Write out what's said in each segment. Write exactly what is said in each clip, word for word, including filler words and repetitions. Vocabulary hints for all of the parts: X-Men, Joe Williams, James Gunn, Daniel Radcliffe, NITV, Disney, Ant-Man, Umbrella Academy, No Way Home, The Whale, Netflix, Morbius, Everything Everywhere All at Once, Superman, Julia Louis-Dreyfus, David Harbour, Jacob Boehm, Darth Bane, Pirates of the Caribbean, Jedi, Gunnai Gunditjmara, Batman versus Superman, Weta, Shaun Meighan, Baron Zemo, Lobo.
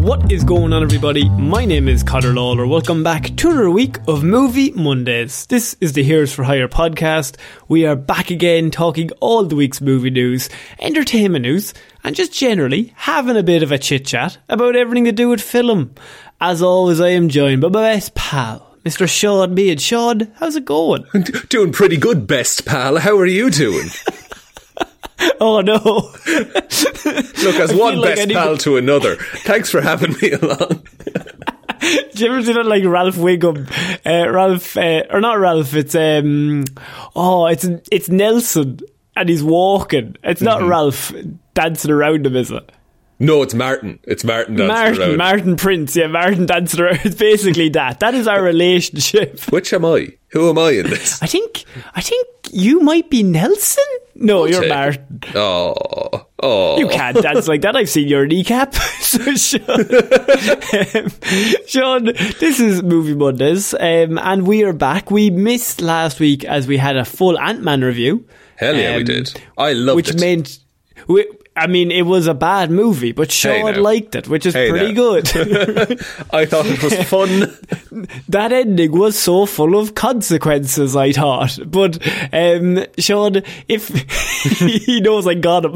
What is going on, everybody? My name is Connor Lawler. Welcome back to another week of Movie Mondays. This is the Heroes for Hire podcast. We are back again talking all the week's movie news, entertainment news, and just generally having a bit of a chit-chat about everything to do with film. As always, I am joined by my best pal, Mister Shaun Meighan. Shaun, how's it going? Doing pretty good, best pal. How are you doing? Oh no. Look, as one like best anyone... pal to another. Thanks for having me along. Do you ever see that, like Ralph Wiggum? Uh, Ralph, uh, or not Ralph, it's, um, oh, it's it's Nelson, and he's walking. It's not mm-hmm. Ralph dancing around him, is it? No, it's Martin. It's Martin dancing Martin, around. Martin Prince, yeah, Martin dancing around. It's basically that. That is our relationship. Which am I? Who am I in this? I think, I think you might be Nelson. No, I'll you're Martin. Oh, oh! You can't dance like that. I've seen your kneecap. So, Shaun, um, Shaun, this is Movie Mondays, um, and we are back. We missed last week as we had a full Ant-Man review. Hell yeah, um, we did. I loved which it. Which meant, we, I mean, it was a bad movie, but Shaun hey liked it, which is hey pretty now. good. I thought it was fun. That ending was so full of consequences, I thought. But um, Shaun, if he knows I got him.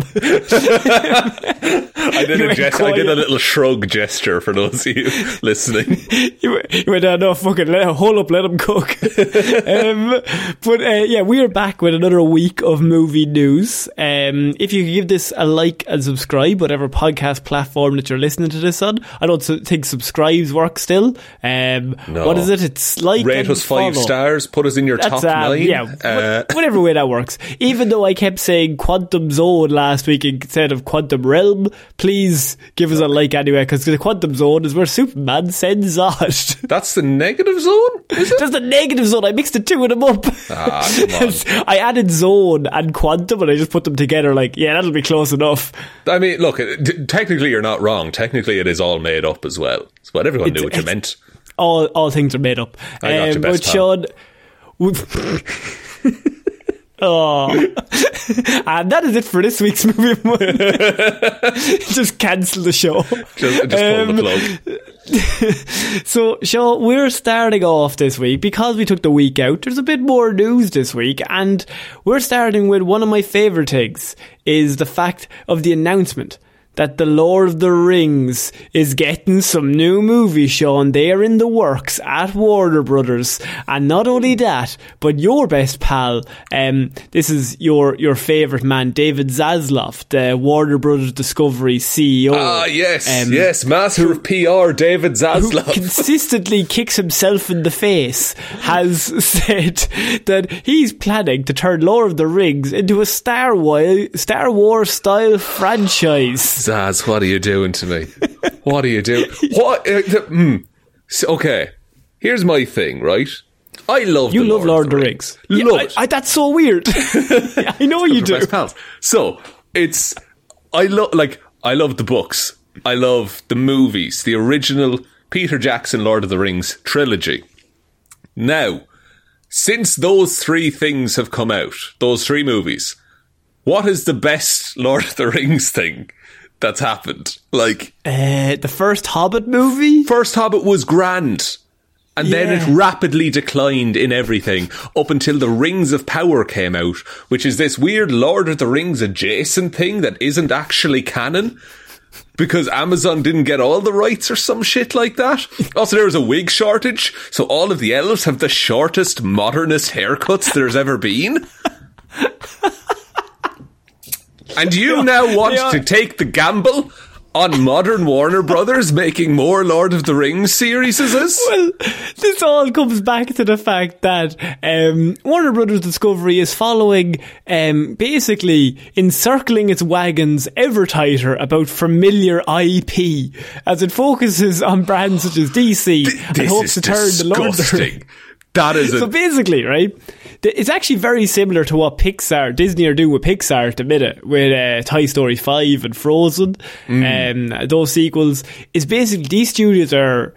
I did a gest- I did a little shrug gesture for those of you listening. You went, oh, no, fucking let him, hold up, let him cook. um, but uh, yeah, we are back with another week of movie news. Um, if you could give this a like and subscribe, whatever podcast platform that you're listening to this on. I don't think subscribes work still. Um, no. What is it? It's like rate us five follow. stars. Put us in your That's, top um, nine. Yeah, uh, whatever way that works. Even though I kept saying Quantum Zone last week instead of Quantum Realm, please give us a like anyway, because the Quantum Zone is where Superman sends Zod. That's the negative zone, is it? That's the negative zone. I mixed the two of them up. Ah, come on. I added zone and quantum, and I just put them together. Like, yeah, that'll be close enough. I mean, look, t- technically you're not wrong. Technically it is all made up as well. But everyone it's, knew what you meant. All all things are made up. I um, got your best pal. But Shaun... Oh, and that is it for this week's Movie Monday. Just cancel the show. Just, just um, pull the plug. So, Shaun, we're starting off this week because we took the week out. There's a bit more news this week, and we're starting with one of my favourite things: is the fact of the announcement that the Lord of the Rings is getting some new movie, Shaun. They are in the works at Warner Brothers. And not only that, but your best pal, um, this is your your favourite man, David Zaslav, the Warner Brothers Discovery C E O. Ah, yes, um, yes, master who, of P R, David Zaslav. Who consistently kicks himself in the face, has said that he's planning to turn Lord of the Rings into a Star Wars, Star Wars-style franchise. Zaz, what are you doing to me? What are you doing? What? Uh, th- mm. so, okay, here's my thing, right? I love you the love Lord of the Rings. Rings. Love yeah, it. I, I, that's so weird. yeah, I know you do. Pals. So it's I love like I love the books. I love the movies, the original Peter Jackson Lord of the Rings trilogy. Now, since those three things have come out, those three movies, what is the best Lord of the Rings thing that's happened? Like uh, the first Hobbit movie? First Hobbit was grand. And yeah. then it rapidly declined in everything up until the Rings of Power came out, which is this weird Lord of the Rings adjacent thing that isn't actually canon because Amazon didn't get all the rights or some shit like that. Also, there was a wig shortage, so all of the elves have the shortest, modernist haircuts there's ever been. And you now want to take the gamble on modern Warner Brothers making more Lord of the Rings series? Is this? Well, this all comes back to the fact that um, Warner Brothers Discovery is following, um, basically encircling its wagons ever tighter about familiar I P as it focuses on brands such as D C Th- and hopes to disgusting. turn the Lord of the Rings. That is it. So basically, right, it's actually very similar to what Pixar, Disney are doing with Pixar at the minute, with uh, Toy Story five and Frozen, mm. um, those sequels. It's basically these studios are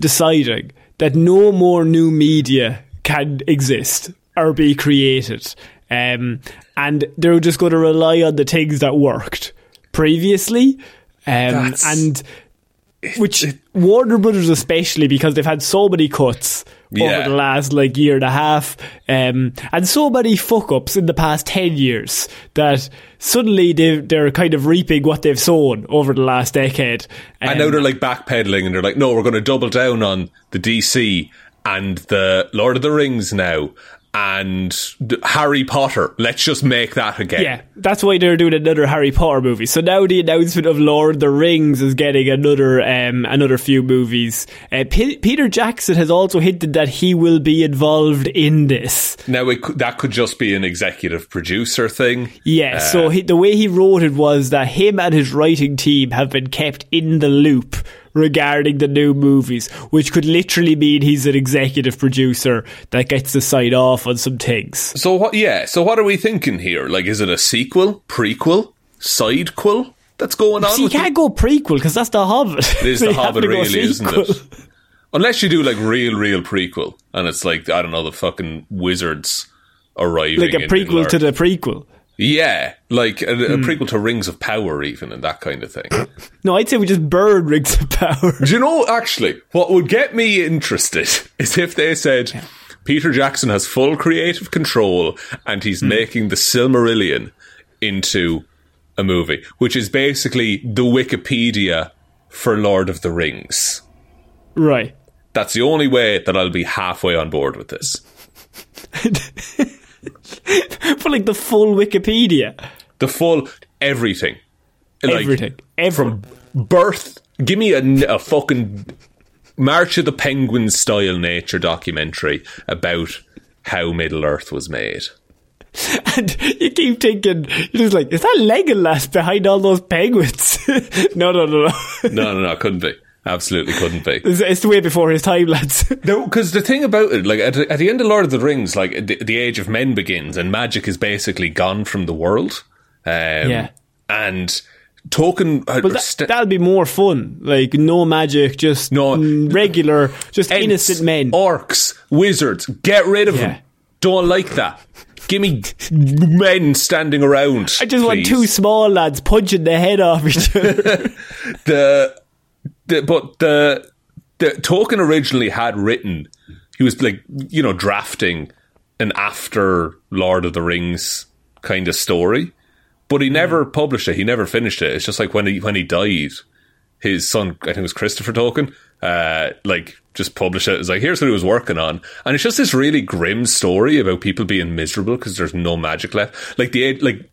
deciding that no more new media can exist or be created. Um, and they're just going to rely on the things that worked previously. Um, and... Which it, it, Warner Brothers especially, because they've had so many cuts yeah. over the last like year and a half, um, and so many fuck ups in the past ten years that suddenly they they're kind of reaping what they've sown over the last decade. Um, and now they're like backpedaling and they're like, no, we're going to double down on the D C and the Lord of the Rings now. And Harry Potter, let's just make that again. Yeah, that's why they're doing another Harry Potter movie. So now the announcement of Lord of the Rings is getting another um, another few movies. Uh, P- Peter Jackson has also hinted that he will be involved in this. Now, it could, that could just be an executive producer thing. Yeah, uh, so he, the way he wrote it was that him and his writing team have been kept in the loop regarding the new movies, which could literally mean he's an executive producer that gets to sign off on some things. So what? Yeah. So what are we thinking here? Like, is it a sequel, prequel, sidequel that's going on? So you with can't the- go prequel because that's the Hobbit. It is so the Hobbit, really, isn't it? Unless you do like real, real prequel, and it's like I don't know, the fucking wizards arriving, like a prequel to the prequel. Yeah, like a, a hmm. prequel to Rings of Power even and that kind of thing. No, I'd say we just burn Rings of Power. Do you know, actually, what would get me interested is if they said, yeah. Peter Jackson has full creative control and he's hmm. making the Silmarillion into a movie, which is basically the Wikipedia for Lord of the Rings. Right. That's the only way that I'll be halfway on board with this. For like the full Wikipedia, the full everything, like everything, everything. From birth. Give me a, a fucking March of the Penguins style nature documentary about how Middle Earth was made. And you keep thinking, you're just like, is that Legolas behind all those penguins? no, no, no, no, no, no, no. Couldn't be. Absolutely couldn't be. It's way before his time, lads. No, because the thing about it, like at, at the end of Lord of the Rings, like the, the Age of Men begins, and magic is basically gone from the world. Um, yeah, and Tolkien. Uh, but that, st- that'll be more fun. Like no magic, just no regular, just Ents, innocent men, orcs, wizards. Get rid of yeah. them. Don't like that. Give me men standing around. I just please. want two small lads punching the head off each other. the The, but the the Tolkien originally had written, he was like, you know, drafting an after Lord of the Rings kind of story, but he never mm. published it. He never finished it. It's just like when he when he died, his son, I think it was Christopher Tolkien, uh, like just published it. It was like, here's what he was working on, and it's just this really grim story about people being miserable because there's no magic left. Like the like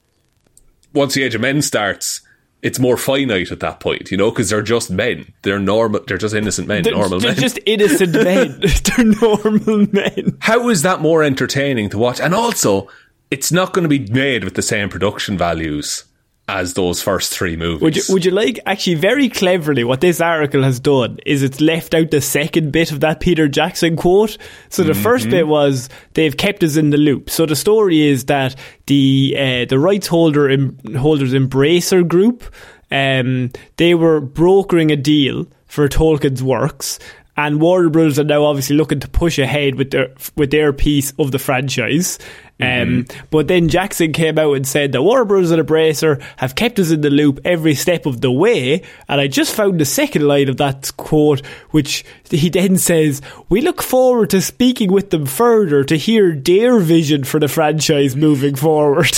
once the Age of Men starts, it's more finite at that point, you know, because they're just men. They're normal. They're just innocent men. They're, normal they're men. They're just innocent men. They're normal men. How is that more entertaining to watch? And also, it's not going to be made with the same production values as those first three movies. Would you, would you like, actually very cleverly, what this article has done is it's left out the second bit of that Peter Jackson quote. So the mm-hmm. first bit was, they've kept us in the loop. So the story is that the uh, the rights holder em- holders Embracer Group, um, they were brokering a deal for Tolkien's works, and Warner Brothers are now obviously looking to push ahead with their with their piece of the franchise. Um, mm-hmm. But then Jackson came out and said that Warner Brothers and Embracer have kept us in the loop every step of the way. And I just found the second line of that quote, which he then says, "We look forward to speaking with them further to hear their vision for the franchise moving forward."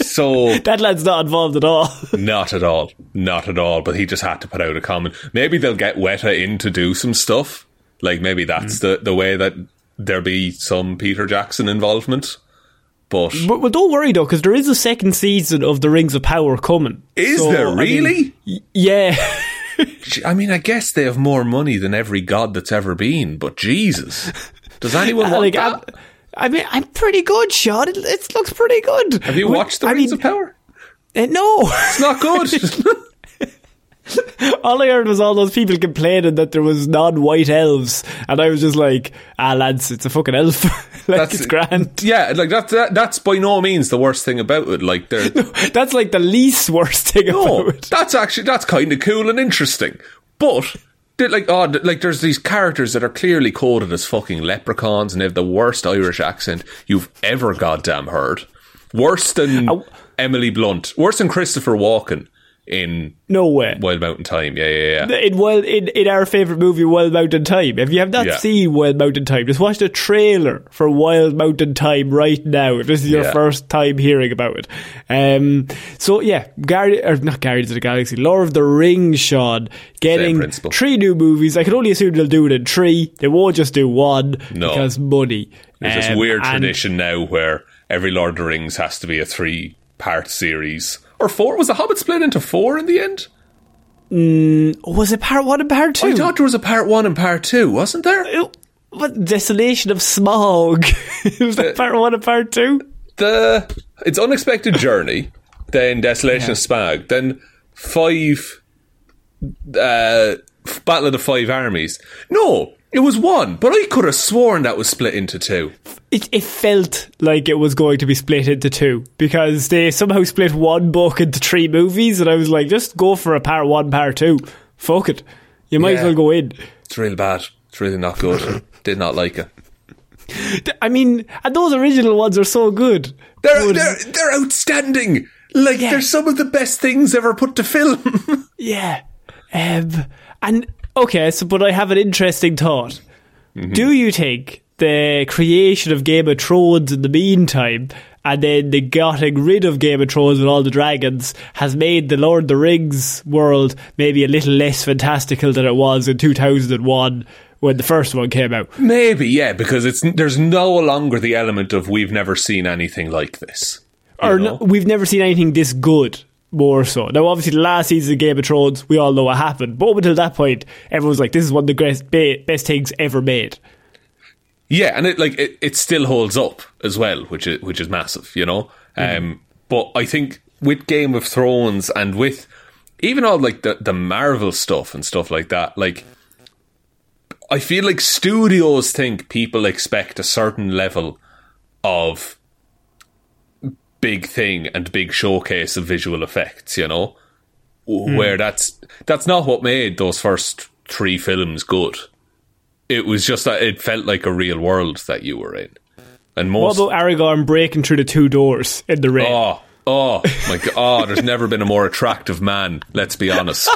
So that lad's not involved at all. Not at all. Not at all. But he just had to put out a comment. Maybe they'll get Weta in to do some stuff. Like maybe that's mm. the, the way that there'll be some Peter Jackson involvement. But, but well, don't worry though, because there is a second season of The Rings of Power coming. Is so, there really? I mean, yeah. I mean, I guess they have more money than every god that's ever been. But Jesus, does anyone want like, that? I'm, I mean, I'm pretty good, Sean. It, it looks pretty good. Have you we, watched The I Rings mean, of Power? Uh, no, it's not good. All I heard was all those people complaining that there was non-white elves, and I was just like, ah lads, it's a fucking elf. Like, that's, it's grand. Yeah, like that, that, that's by no means the worst thing about it. Like they're no, that's like the least worst thing no, about it. That's actually, that's kind of cool and interesting. But like, oh, like there's these characters that are clearly coded as fucking leprechauns, and they have the worst Irish accent you've ever goddamn heard. Worse than I, Emily Blunt. Worse than Christopher Walken. In no way. Wild Mountain Time, yeah, yeah, yeah. In well, in, in our favourite movie, Wild Mountain Time. If you have not yeah. seen Wild Mountain Time, just watch the trailer for Wild Mountain Time right now. If this is your yeah. first time hearing about it, um, so yeah, Guardi- or not Guardians of the Galaxy, Lord of the Rings, Sean, getting three new movies. I can only assume they'll do it in three. They won't just do one no. because money. There's um, this weird tradition now where every Lord of the Rings has to be a three-part series. Or four? Was the Hobbit split into four in the end? Mm, was it part one and part two? I thought there was a part one and part two, wasn't there? It, what Desolation of Smog? Was that part one and part two? The It's Unexpected Journey, then Desolation yeah. of Smog, then five uh, Battle of the Five Armies. No, it was one, but I could have sworn that was split into two. It, it felt like it was going to be split into two, because they somehow split one book into three movies, and I was like, just go for a part one, part two. Fuck it. You might yeah. as well go in. It's real bad. It's really not good. Did not like it. I mean, and those original ones are so good. They're, they're, they're outstanding. Like, yeah. they're some of the best things ever put to film. yeah. Um, and... Okay, so but I have an interesting thought. Mm-hmm. Do you think the creation of Game of Thrones in the meantime, and then the getting rid of Game of Thrones with all the dragons, has made the Lord of the Rings world maybe a little less fantastical than it was in two thousand one when the first one came out? Maybe, yeah, because it's there's no longer the element of we've never seen anything like this. Or no, we've never seen anything this good. More so. Now, obviously, the last season of Game of Thrones, we all know what happened. But up until that point, everyone's like, this is one of the best, best things ever made. Yeah, and it like it, it still holds up as well, which is, which is massive, you know? Mm-hmm. Um, but I think with Game of Thrones and with even all like the, the Marvel stuff and stuff like that, like I feel like studios think people expect a certain level of big thing and big showcase of visual effects, you know, where mm. that's that's not what made those first three films good. It was just that it felt like a real world that you were in. And most what about Aragorn breaking through the two doors in the rain? Oh, oh my God! Oh, there's never been a more attractive man. Let's be honest.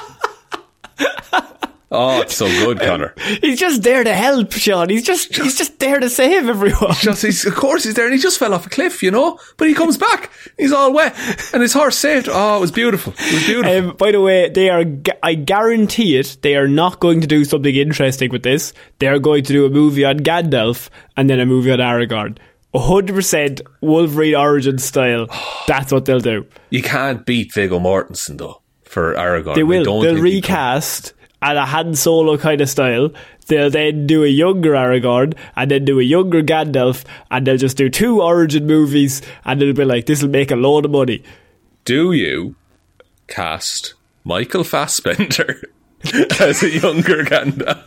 Oh, it's so good, Connor. Um, he's just there to help, Sean. He's just, just he's just there to save everyone. Just, he's, of course he's there, and he just fell off a cliff, you know? But he comes back. He's all wet. And his horse saved. Oh, it was beautiful. It was beautiful. Um, by the way, they are. I guarantee it, they are not going to do something interesting with this. They are going to do a movie on Gandalf and then a movie on Aragorn. one hundred percent Wolverine origin style. That's what they'll do. You can't beat Viggo Mortensen, though, for Aragorn. They will. Don't They'll recast... and a Han Solo kind of style. They'll then do a younger Aragorn and then do a younger Gandalf, and they'll just do two origin movies, and they'll be like, this'll make a load of money. Do you cast Michael Fassbender as a younger Gandalf.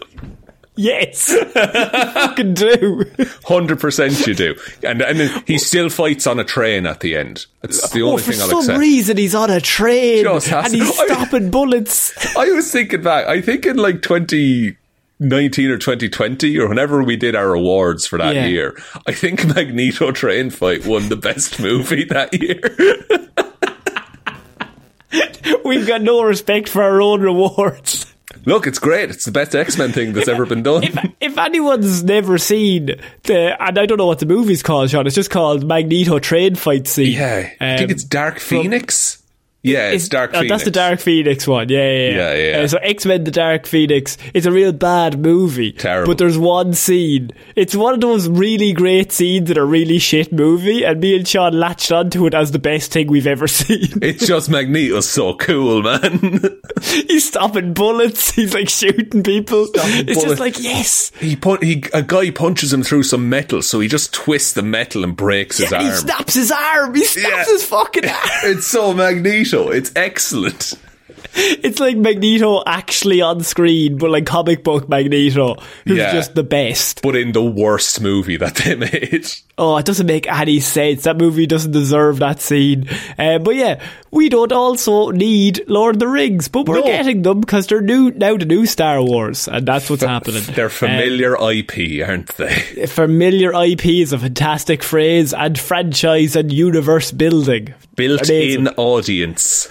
Yes, you fucking do. one hundred percent you do. And and then he still fights on a train at the end. That's the only oh, thing I'll accept. For some reason he's on a train and he's stopping I, bullets. I was thinking back, I think in like twenty nineteen or twenty twenty or whenever we did our awards for that yeah. year, I think Magneto Train Fight won the best movie that year. We've got no respect for our own rewards. Look, it's great. It's the best X-Men thing that's if, ever been done. If, if anyone's never seen the, and I don't know what the movie's called, Sean, it's just called Magneto Train Fight Scene. Yeah. Um, I think it's Dark Phoenix. From, yeah, it's, it's Dark oh, Phoenix. That's the Dark Phoenix one. Yeah, yeah, yeah. yeah, yeah. Uh, so X-Men The Dark Phoenix, it's a real bad movie. Terrible. But there's one scene. It's one of those really great scenes in a really shit movie, and me and Sean latched onto it as the best thing we've ever seen. It's just Magneto's so cool, man. He's stopping bullets. He's like shooting people. Stopping it's bullets. Just like, yes. He, put, he A guy punches him through some metal, so he just twists the metal and breaks yeah, his arm. He snaps his arm. He snaps yeah. his fucking arm. It's so Magneto. It's excellent. It's like Magneto actually on screen, but like comic book Magneto, who's yeah. just the best. But in the worst movie that they made. Oh, it doesn't make any sense. That movie doesn't deserve that scene. Uh, but yeah, we don't also need Lord of the Rings, but we're no. getting them because they're new now to new Star Wars, and that's what's F- happening. They're familiar um, I P, aren't they? Familiar I P is a fantastic phrase, and franchise and universe building. Built-in audience.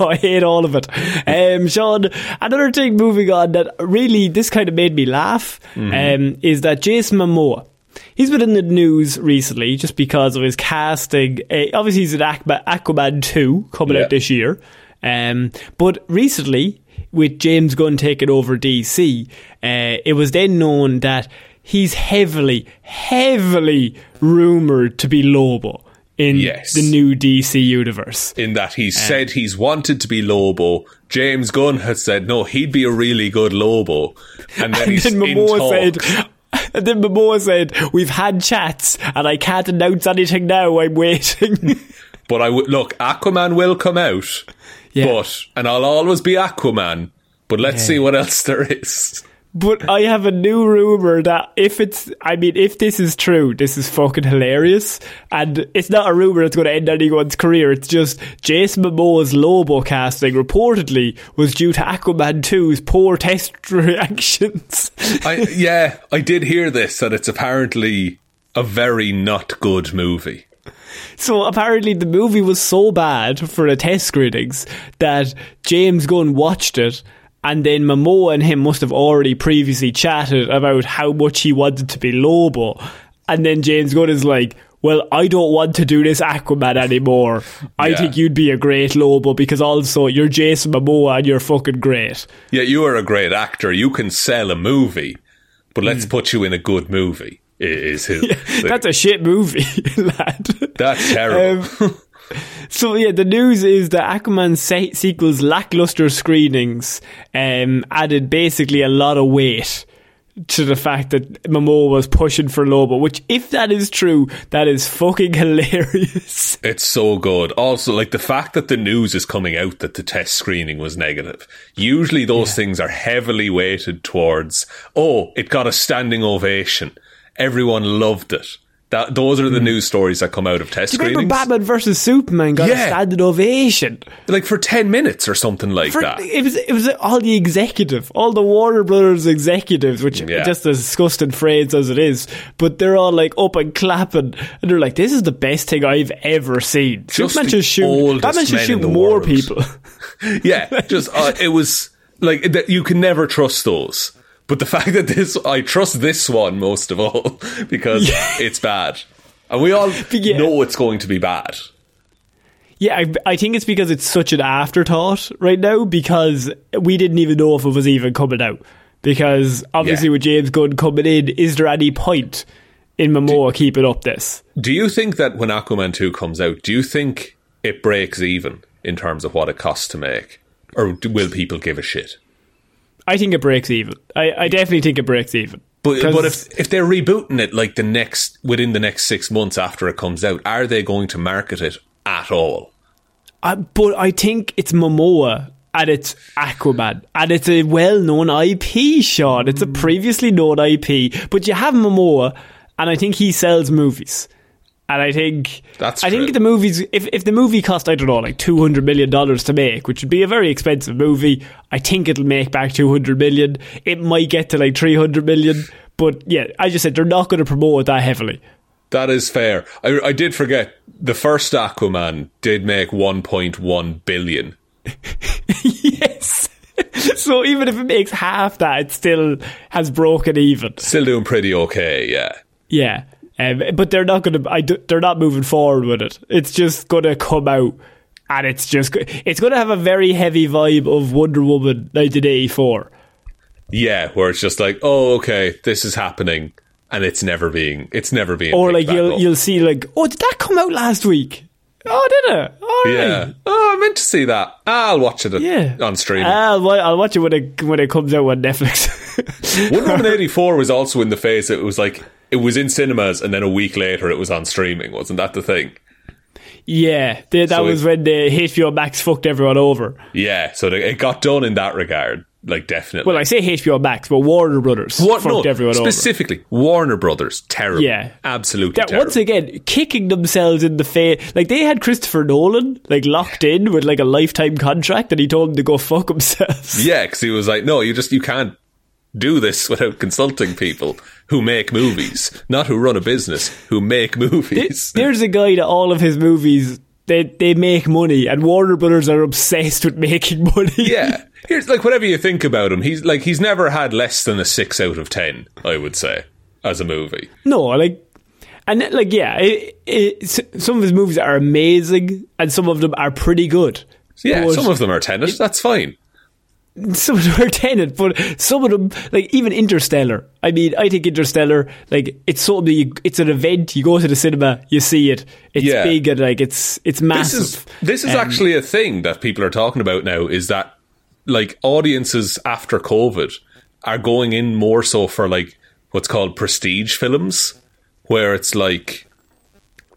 Oh, I hate all of it. Um, Sean, another thing moving on that really, this kind of made me laugh, mm-hmm. um, is that Jason Momoa, he's been in the news recently just because of his casting. Uh, obviously, he's in Aquaman, Aquaman two coming yeah. out this year. Um, but recently, with James Gunn taking over D C, uh, it was then known that he's heavily, heavily rumoured to be Lobo in yes. the new D C universe. In that he um, said he's wanted to be Lobo. James Gunn has said, no, he'd be a really good Lobo. And then, and he's then Momoa in talk. said... And then Momoa said, we've had chats and I can't announce anything now, I'm waiting. But I w- look, Aquaman will come out, yeah. but, and I'll always be Aquaman, but let's yeah. see what else there is. But I have a new rumour that if it's, I mean, if this is true, this is fucking hilarious. And it's not a rumour that's going to end anyone's career. It's just Jason Momoa's Lobo casting reportedly was due to Aquaman two's poor test reactions. I, yeah, I did hear this, that it's apparently a very not good movie. So apparently the movie was so bad for the test screenings that James Gunn watched it. And then Momoa and him must have already previously chatted about how much he wanted to be Lobo. And then James Gunn is like, well, I don't want to do this Aquaman anymore. I yeah. think you'd be a great Lobo because also you're Jason Momoa and you're fucking great. Yeah, you are a great actor. You can sell a movie, but let's mm. put you in a good movie. Is his yeah, that's a shit movie, lad. That's terrible. Um, So yeah, the news is that Aquaman se- sequel's lackluster screenings um, added basically a lot of weight to the fact that Momoa was pushing for Lobo, which if that is true, that is fucking hilarious. It's so good. Also, like the fact that the news is coming out that the test screening was negative. Usually those yeah. things are heavily weighted towards, oh, it got a standing ovation. Everyone loved it. That, those are the mm. news stories that come out of test screenings. Do you remember Batman versus Superman got yeah. a standing ovation? Like for ten minutes or something like for, that. It was it was all the executive, all the Warner Brothers executives, which yeah. just as disgusting phrase as it is, but they're all like up and clapping and they're like, this is the best thing I've ever seen. Just Superman should shoot, Batman should shoot more world. people. Yeah, just uh, it was like, you can never trust those. But the fact that this, I trust this one most of all because yeah. it's bad. And we all yeah. know it's going to be bad. Yeah, I, I think it's because it's such an afterthought right now because we didn't even know if it was even coming out. Because obviously yeah. with James Gunn coming in, is there any point in Momoa do, keeping up this? Do you think that when Aquaman two comes out, do you think it breaks even in terms of what it costs to make? Or do, will people give a shit? I think it breaks even. I, I definitely think it breaks even. But but if if they're rebooting it like the next within the next six months after it comes out, are they going to market it at all? I, but I think it's Momoa and it's Aquaman and it's a well-known I P, Sean. It's a previously known I P, but you have Momoa and I think he sells movies. And I think That's I true. think the movies, if if the movie cost, I don't know, like two hundred million dollars to make, which would be a very expensive movie, I think it'll make back two hundred million dollars. It might get to like three hundred million dollars. But yeah, I just said they're not going to promote it that heavily. That is fair. I, I did forget the first Aquaman did make one point one billion dollars. Yes. So even if it makes half that, it still has broken even. Still doing pretty okay, yeah. Yeah. Um, but they're not going to. They're not moving forward with it. It's just going to come out, and it's just. It's going to have a very heavy vibe of Wonder Woman nineteen eighty-four. Yeah, where it's just like, oh, okay, this is happening, and it's never being. It's never being. Or like you'll up. you'll see like, oh, did that come out last week? Oh, did it? All right. Yeah. Oh, I meant to see that. I'll watch it yeah. on stream. I'll, I'll watch it when it when it comes out on Netflix. Wonder Woman eighty-four was also in the phase. It was like. It was in cinemas, and then a week later, it was on streaming. Wasn't that the thing? Yeah, they, that so was it, when the H B O Max fucked everyone over. Yeah, so they, it got done in that regard, like definitely. Well, I say H B O Max, but Warner Brothers what, fucked no, everyone specifically, over. Specifically, Warner Brothers, terrible. Yeah, absolutely. That, terrible. Once again, kicking themselves in the face. Like they had Christopher Nolan like locked yeah. in with like a lifetime contract, and he told him to go fuck themselves. Yeah, because he was like, "No, you just you can't." Do this without consulting people who make movies, not who run a business, who make movies. There's a guy that all of his movies, they they make money, and Warner Brothers are obsessed with making money. Yeah. Here's like whatever you think about him, he's like he's never had less than a six out of ten, I would say, as a movie. No, like and like yeah, it, it, some of his movies are amazing and some of them are pretty good. Yeah, some of them are Tenet, it, that's fine. Some of them are Tenet, but some of them, like even Interstellar. I mean, I think Interstellar, like it's something. You, it's an event. You go to the cinema, you see it. It's yeah. big and like it's it's massive. This is, this is um, actually a thing that people are talking about now. Is that like audiences after COVID are going in more so for like what's called prestige films, where it's like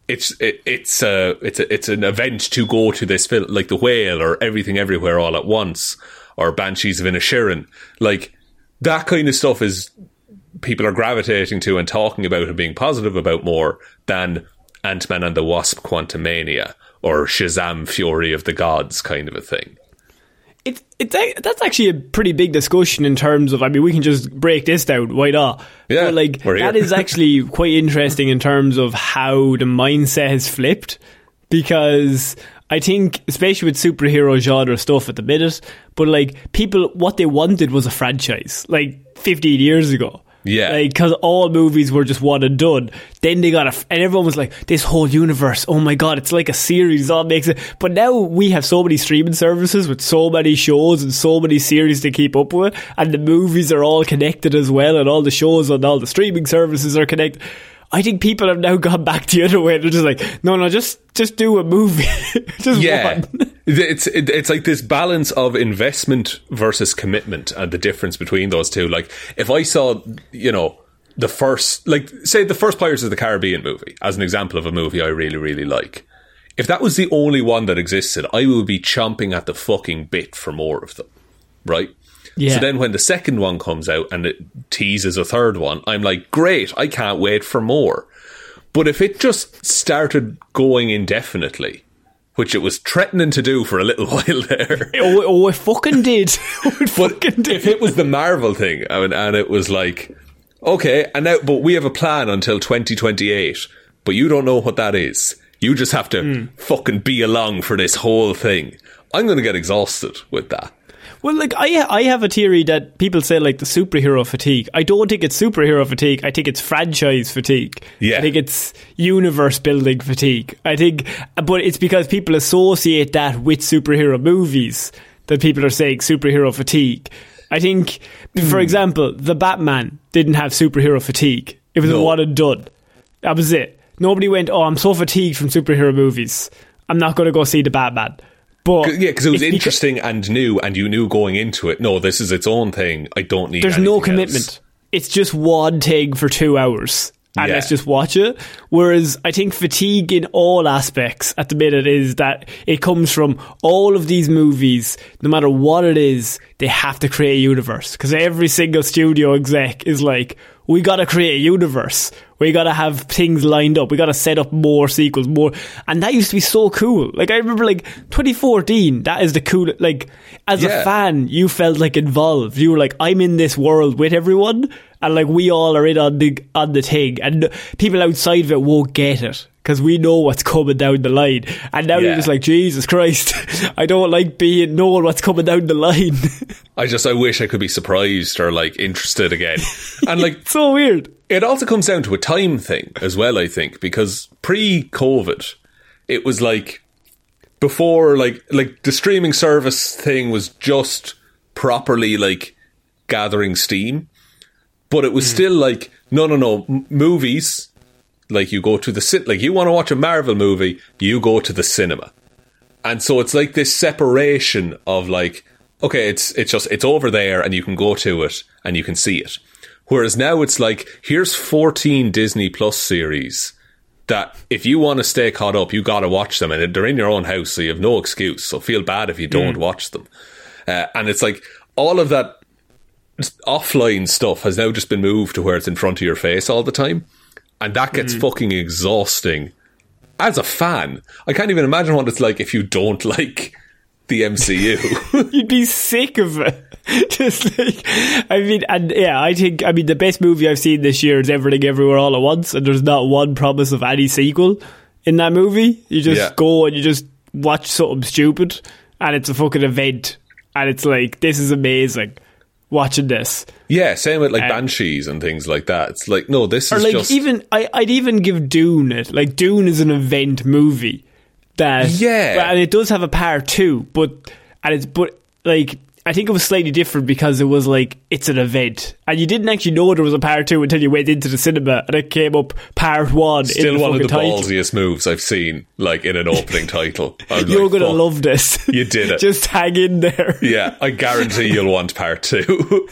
it's it, it's a it's a, it's an event to go to this film, like The Whale or Everything Everywhere All at Once. Or Banshees of Inisherin, like that kind of stuff is people are gravitating to and talking about and being positive about more than Ant-Man and the Wasp Quantumania or Shazam Fury of the Gods kind of a thing. It, it's that's actually a pretty big discussion in terms of, I mean, we can just break this down, why not? Yeah, but like that is actually quite interesting in terms of how the mindset has flipped because I think, especially with superhero genre stuff at the minute, but like people, what they wanted was a franchise, like fifteen years ago. Yeah. Like, because all movies were just one and done. Then they got a, and everyone was like, this whole universe, oh my God, it's like a series, all makes it. But now we have so many streaming services with so many shows and so many series to keep up with, and the movies are all connected as well, and all the shows on all the streaming services are connected. I think people have now gone back the other way. They're just like, no, no, just just do a movie. Just yeah. one. It's, it, it's like this balance of investment versus commitment and the difference between those two. Like, if I saw, you know, the first, like, say the first Pirates of the Caribbean movie, as an example of a movie I really, really like. If that was the only one that existed, I would be chomping at the fucking bit for more of them, right? Yeah. So then when the second one comes out and it teases a third one, I'm like, great, I can't wait for more. But if it just started going indefinitely, which it was threatening to do for a little while there. Oh, oh it fucking did. It fucking did. If it was the Marvel thing, I mean, and it was like, okay, and now, but we have a plan until twenty twenty-eight, but you don't know what that is. You just have to mm. fucking be along for this whole thing. I'm going to get exhausted with that. Well, like, I I have a theory that people say, like, the superhero fatigue. I don't think it's superhero fatigue. I think it's franchise fatigue. Yeah. I think it's universe-building fatigue. I think, but it's because people associate that with superhero movies that people are saying superhero fatigue. I think, mm. for example, the Batman didn't have superhero fatigue. It was no. a one and done. That was it. Nobody went, oh, I'm so fatigued from superhero movies. I'm not going to go see the Batman. But yeah, because it was interesting because, and new, and you knew going into it, no, this is its own thing. I don't need. There's no commitment. Else. It's just one thing for two hours, and yeah. let's just watch it. Whereas I think fatigue in all aspects at the minute is that it comes from all of these movies, no matter what it is, they have to create a universe. Because every single studio exec is like, we got to create a universe. We got to have things lined up. We got to set up more sequels, more. And that used to be so cool. Like, I remember, like, twenty fourteen, that is the cool. Like, as yeah. a fan, you felt, like, involved. You were like, I'm in this world with everyone. And, like, we all are in on the, on the thing. And people outside of it won't get it. Because we know what's coming down the line. And now yeah. you're just like, Jesus Christ, I don't like being knowing what's coming down the line. I just, I wish I could be surprised or, like, interested again. And, like, it's so weird. It also comes down to a time thing as well, I think, because pre-COVID, it was like, before, like, like the streaming service thing was just properly, like, gathering steam. But it was mm. still like, no, no, no, m- movies... Like, you go to the... Cin- like, you want to watch a Marvel movie, you go to the cinema. And so it's like this separation of, like, okay, it's it's just... It's over there, and you can go to it, and you can see it. Whereas now it's like, here's fourteen Disney Plus series that if you want to stay caught up, you got to watch them. And they're in your own house, so you have no excuse. So feel bad if you don't mm. watch them. Uh, and it's like, all of that offline stuff has now just been moved to where it's in front of your face all the time. And that gets mm. fucking exhausting as a fan. I can't even imagine what it's like if you don't like the M C U. You'd be sick of it. Just like, I mean, and yeah, I think, I mean, the best movie I've seen this year is Everything Everywhere All at Once, and there's not one promise of any sequel in that movie. You just yeah. go and you just watch something stupid, and it's a fucking event. And it's like, this is amazing. Watching this, yeah, same with like um, Banshees and things like that. It's like, no, this or is like just even I, I'd even give Dune it. Like, Dune is an event movie that yeah, but, and it does have a part two, but and it's but like I think it was slightly different because it was like it's an event, and you didn't actually know there was a part two until you went into the cinema and it came up part one. Still in the one of the title. Ballsiest moves I've seen, like in an opening title. I'm You're like, gonna fuck, love this. You did it. Just hang in there. Yeah, I guarantee you'll want part two.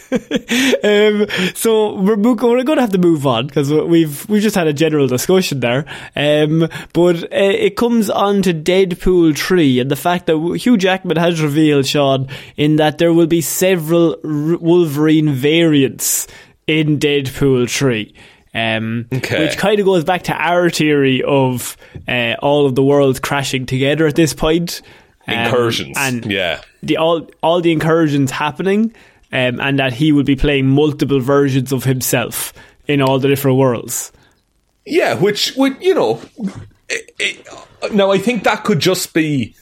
um, so we're, we're gonna have to move on because we've we've just had a general discussion there. Um, but uh, it comes on to Deadpool three and the fact that Hugh Jackman has revealed, Sean, in that there will be several Wolverine variants in Deadpool three, um, okay. which kind of goes back to our theory of uh, all of the worlds crashing together at this point. Um, incursions, and yeah, the all all the incursions happening, um, and that he will be playing multiple versions of himself in all the different worlds. Yeah, which would you know? It, it, now I think that could just be.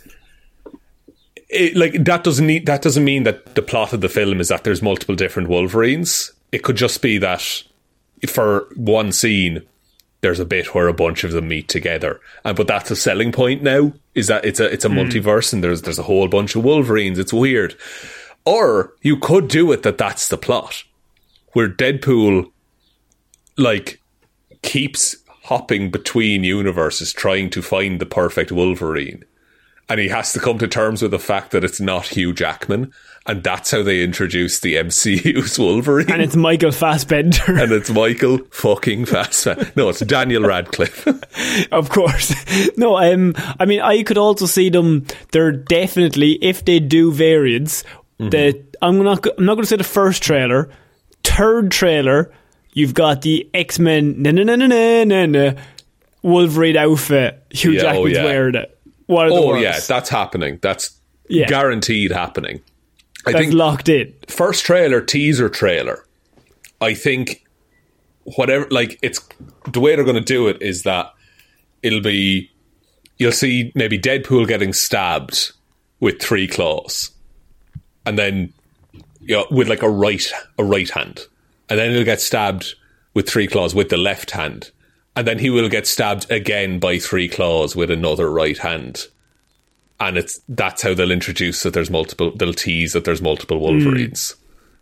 It, like that doesn't need, that doesn't mean that the plot of the film is that there's multiple different Wolverines. It could just be that for one scene, there's a bit where a bunch of them meet together, and but that's a selling point now. Is that it's a it's a mm. multiverse and there's there's a whole bunch of Wolverines. It's weird. Or you could do it that that's the plot, where Deadpool like keeps hopping between universes trying to find the perfect Wolverine. And he has to come to terms with the fact that it's not Hugh Jackman. And that's how they introduced the M C U's Wolverine. And it's Michael Fassbender. And it's Michael fucking Fassbender. No, it's Daniel Radcliffe. Of course. No, um, I mean, I could also see them. They're definitely, if they do variants, mm-hmm. the, I'm not, I'm not going to say the first trailer. Third trailer, you've got the X-Men na na na na na na Wolverine outfit. Hugh yeah, Jackman's oh, yeah. wearing it. Oh yeah, that's happening. That's yeah. guaranteed happening. I that's think locked in. First trailer, teaser trailer. I think whatever, like it's the way they're going to do it is that it'll be you'll see maybe Deadpool getting stabbed with three claws, and then you know, with like a right a right hand, and then he'll get stabbed with three claws with the left hand. And then he will get stabbed again by three claws with another right hand. And it's that's how they'll introduce that there's multiple... They'll tease that there's multiple Wolverines.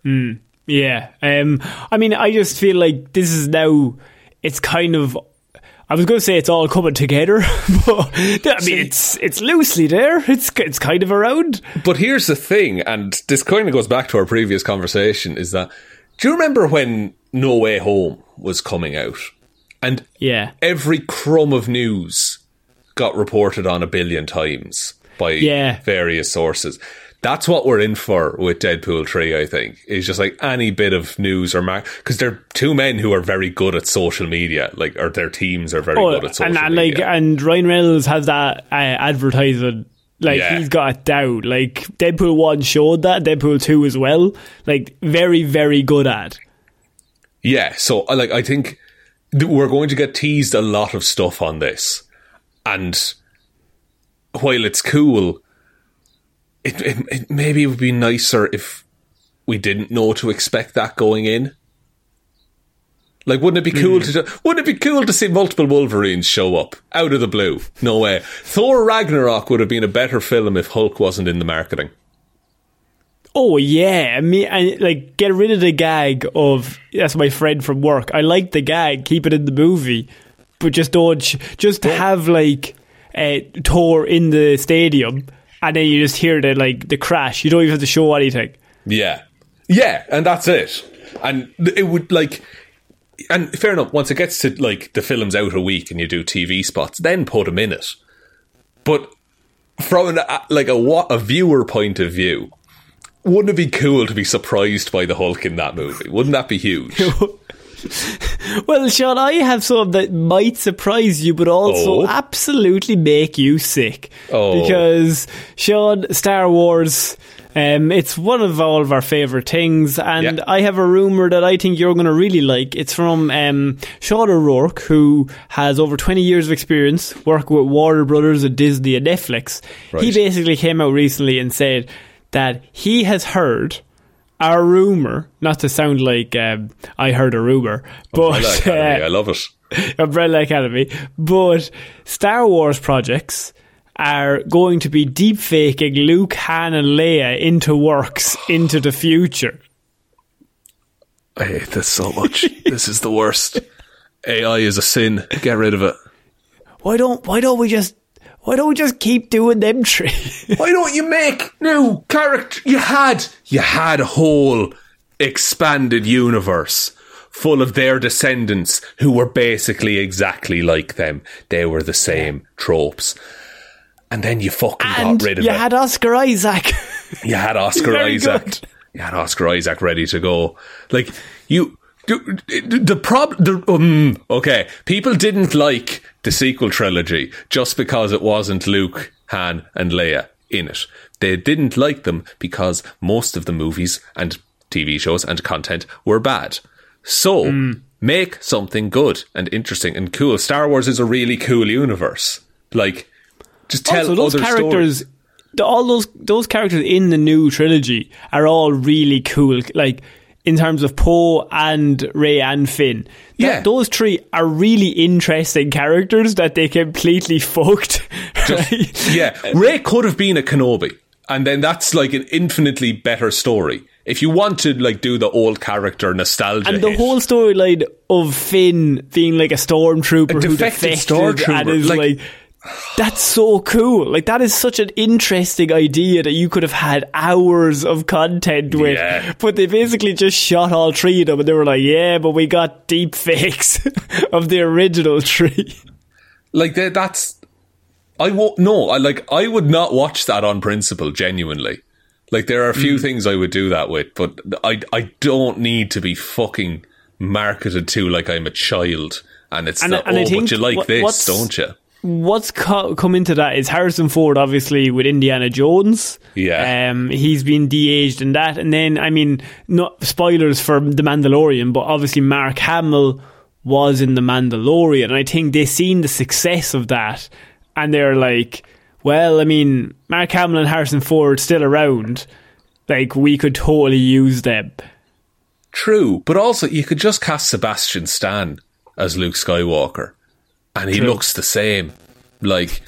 Mm. Mm. Yeah. Um, I mean, I just feel like this is now... It's kind of... I was going to say it's all coming together, but I mean, it's it's loosely there. It's it's kind of around. But here's the thing, and this kind of goes back to our previous conversation, is that... Do you remember when No Way Home was coming out? And yeah. every crumb of news got reported on a billion times by yeah. various sources. That's what we're in for with Deadpool three, I think. It's just like any bit of news or... Because they're two men who are very good at social media. Like, or their teams are very oh, good at social and, and media. Like, and Ryan Reynolds has that uh, advertising... Like, yeah. he's got it down. Like, Deadpool one showed that. Deadpool two as well. Like, very, very good at. Yeah, so, like, I think we're going to get teased a lot of stuff on this. And while it's cool, it, it, it maybe it would be nicer if we didn't know to expect that going in. Like, wouldn't it be cool mm. to do, wouldn't it be cool to see multiple Wolverines show up out of the blue? No way. Thor Ragnarok would have been a better film if Hulk wasn't in the marketing. Oh yeah, I mean, I, like get rid of the gag of that's my friend from work. I like the gag, keep it in the movie, but just don't. Just yeah. have like uh, Thor in the stadium, and then you just hear the like the crash. You don't even have to show anything. Yeah, yeah, and that's it. And it would like. And fair enough, once it gets to, like, the film's out a week and you do T V spots, then put them in it. But from, an, like, a, a viewer point of view, wouldn't it be cool to be surprised by the Hulk in that movie? Wouldn't that be huge? Well, Sean, I have something that might surprise you, but also oh. absolutely make you sick. Oh. Because, Sean, Star Wars... Um, it's one of all of our favourite things, and yeah. I have a rumour that I think you're going to really like. It's from um, Sean O'Rourke, who has over twenty years of experience working with Warner Brothers and Disney and Netflix. Right. He basically came out recently and said that he has heard our rumour, not to sound like um, I heard a rumour, but... Umbrella Academy, uh, I love it. Umbrella Academy. But Star Wars projects... are going to be deepfaking Luke, Han and Leia into works into the future. I hate this so much. This is the worst. A I is a sin. Get rid of it. Why don't why don't we just why don't we just keep doing them three? Why don't you make new character? You had you had a whole expanded universe full of their descendants who were basically exactly like them. They were the same tropes. And then you fucking and got rid of you it. You had Oscar Isaac. You had Oscar Isaac. Good. You had Oscar Isaac ready to go. Like, you... The, the problem... Um, okay, people didn't like the sequel trilogy just because it wasn't Luke, Han and Leia in it. They didn't like them because most of the movies and T V shows and content were bad. So, mm. make something good and interesting and cool. Star Wars is a really cool universe. Like... Just tell also, those other characters, stories. All those those characters in the new trilogy are all really cool. Like in terms of Poe and Ray and Finn, that, yeah, those three are really interesting characters that they completely fucked. Just, right? Yeah, Ray could have been a Kenobi, and then that's like an infinitely better story. If you want to like do the old character nostalgia, and the hit. Whole storyline of Finn being like a stormtrooper, a who defected stormtrooper, and is like. like That's so cool. Like, that is such an interesting idea that you could have had hours of content with. Yeah. But they basically just shot all three of them and they were like, yeah, but we got deep fakes of the original three. Like, that's... I won't... No, I, like, I would not watch that on principle, genuinely. Like, there are a few mm. things I would do that with, but I, I don't need to be fucking marketed to like I'm a child. And it's and, the, and oh, but you like what, this, don't you? What's co- come into that is Harrison Ford, obviously, with Indiana Jones. Yeah. Um, he's been de-aged in that. And then, I mean, not spoilers for The Mandalorian, but obviously Mark Hamill was in The Mandalorian. And I think they've seen the success of that. And they're like, well, I mean, Mark Hamill and Harrison Ford still around. Like, we could totally use them. True. But also, you could just cast Sebastian Stan as Luke Skywalker. And he True. looks the same. Like,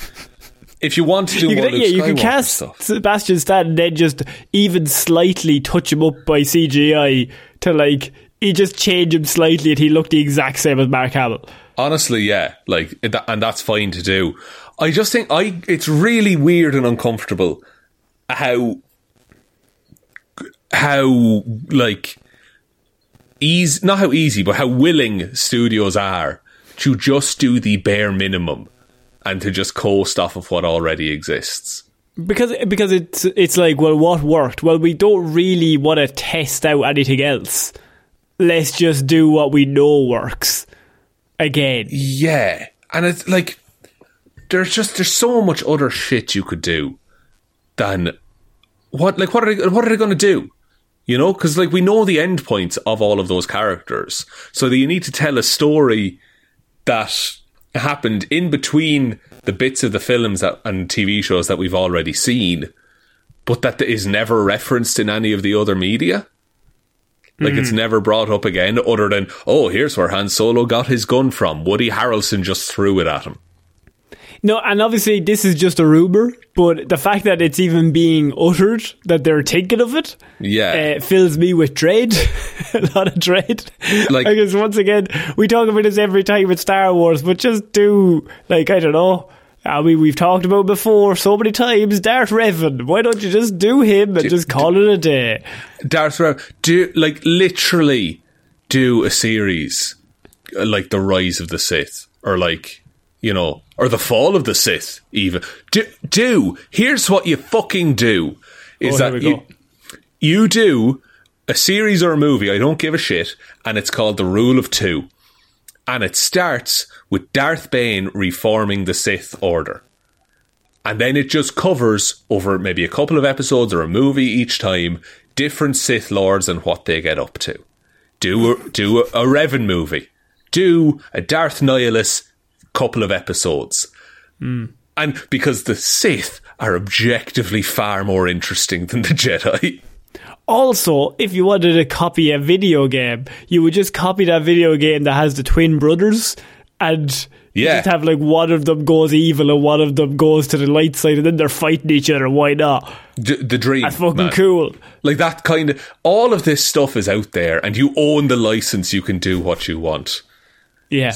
if you want to do more Luke Skywalker stuff. Yeah, you can cast Sebastian Stan and then just even slightly touch him up by C G I to, like, you just change him slightly and he looked the exact same as Mark Hamill. Honestly, yeah. Like, and that's fine to do. I just think I it's really weird and uncomfortable how, how like, easy, not how easy, but how willing studios are to just do the bare minimum and to just coast off of what already exists. Because because it's it's like, well, what worked? Well, we don't really want to test out anything else. Let's just do what we know works again. Yeah. And it's like, there's just, there's so much other shit you could do than, what, like, what are they, what are they going to do? You know? Because, like, we know the end points of all of those characters. So that you need to tell a story that happened in between the bits of the films that, and T V shows that we've already seen, but that is never referenced in any of the other media. Like, mm. it's never brought up again, other than, oh, here's where Han Solo got his gun from. Woody Harrelson just threw it at him. No, and obviously this is just a rumour, but the fact that it's even being uttered, that they're thinking of it, yeah, uh, fills me with dread. A lot of dread. Like, I guess, once again, we talk about this every time with Star Wars, but just do, like, I don't know, I mean, we've talked about before so many times, Darth Revan. Why don't you just do him and do, just call do, it a day? Darth Revan. Do, like, literally do a series like The Rise of the Sith, or, like, you know, or The Fall of the Sith, even. Do, do. Here's what you fucking do. Is oh, that you, you do a series or a movie, I don't give a shit, and it's called The Rule of Two. And it starts with Darth Bane reforming the Sith Order. And then it just covers, over maybe a couple of episodes or a movie each time, different Sith Lords and what they get up to. Do a, do a, a Revan movie. Do a Darth Nihilus couple of episodes. Mm. And because the Sith are objectively far more interesting than the Jedi. Also, if you wanted to copy a video game, you would just copy that video game that has the twin brothers, and yeah, you just have, like, one of them goes evil and one of them goes to the light side, and then they're fighting each other. Why not? D- the dream. That's fucking man. Cool. Like, that kind of, all of this stuff is out there, and you own the license. You can do what you want. Yeah.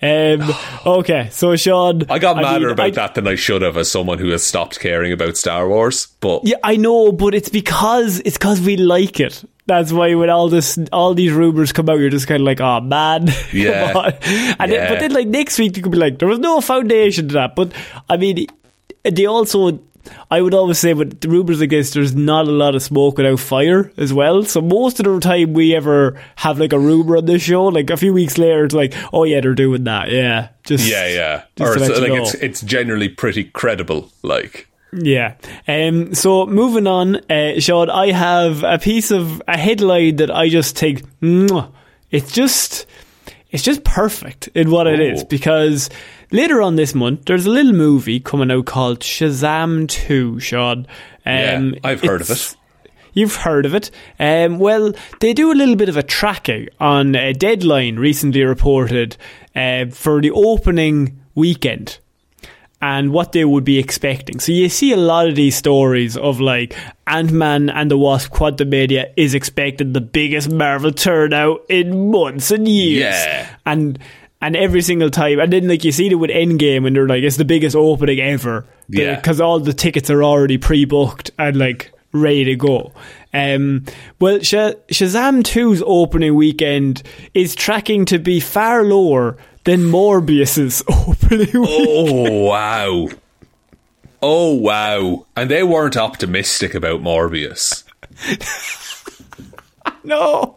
Um, okay, so Sean, I got madder I mean, about I, that than I should have, as someone who has stopped caring about Star Wars. But yeah, I know, but it's because it's because we like it. That's why when all this, all these rumours come out, you're just kind of like, oh man, yeah, come on. And yeah. Then, but then, like, next week you could be like, there was no foundation to that. But I mean, they also, I would always say with rumours like this, there's not a lot of smoke without fire as well. So most of the time we ever have, like, a rumour on this show, like, a few weeks later it's like, oh yeah, they're doing that. Yeah. Just Yeah, yeah. Just or it's, like, know. it's it's generally pretty credible, like. Yeah. Um so moving on, uh, Sean, I have a piece of a headline that I just think it's just it's just perfect in what it oh. is, because later on this month, there's a little movie coming out called Shazam two, Sean. Um, yeah, I've heard of it. You've heard of it. Um, well, they do a little bit of a tracking on a Deadline recently reported uh, for the opening weekend and what they would be expecting. So you see a lot of these stories of, like, Ant-Man and the Wasp Quantumania is expected the biggest Marvel turnout in months and years. Yeah. And... And every single time, and then, like, you see it with Endgame, and they're like, it's the biggest opening ever, because yeah. all the tickets are already pre-booked and, like, ready to go. Um, well, Sh- Shazam two's opening weekend is tracking to be far lower than Morbius's opening oh, weekend. Oh, wow. Oh, wow. And they weren't optimistic about Morbius. No.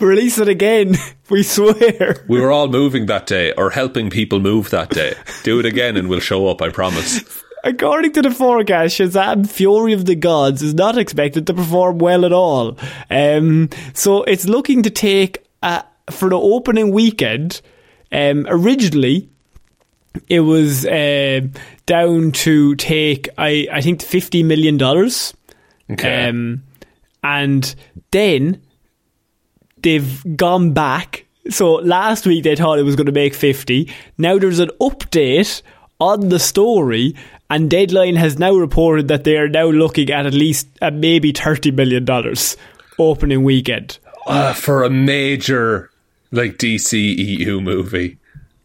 Release it again, we swear. We were all moving that day, or helping people move that day. Do it again and we'll show up, I promise. According to the forecast, Shazam Fury of the Gods is not expected to perform well at all. Um, so it's looking to take, uh, for the opening weekend, um, originally it was uh, down to take, I, I think, fifty million dollars. Okay. Um, and then... they've gone back. So last week they thought it was going to make fifty. Now there's an update on the story, and Deadline has now reported that they are now looking at at least uh, maybe thirty million dollars opening weekend. Uh, for a major, like, D C E U movie.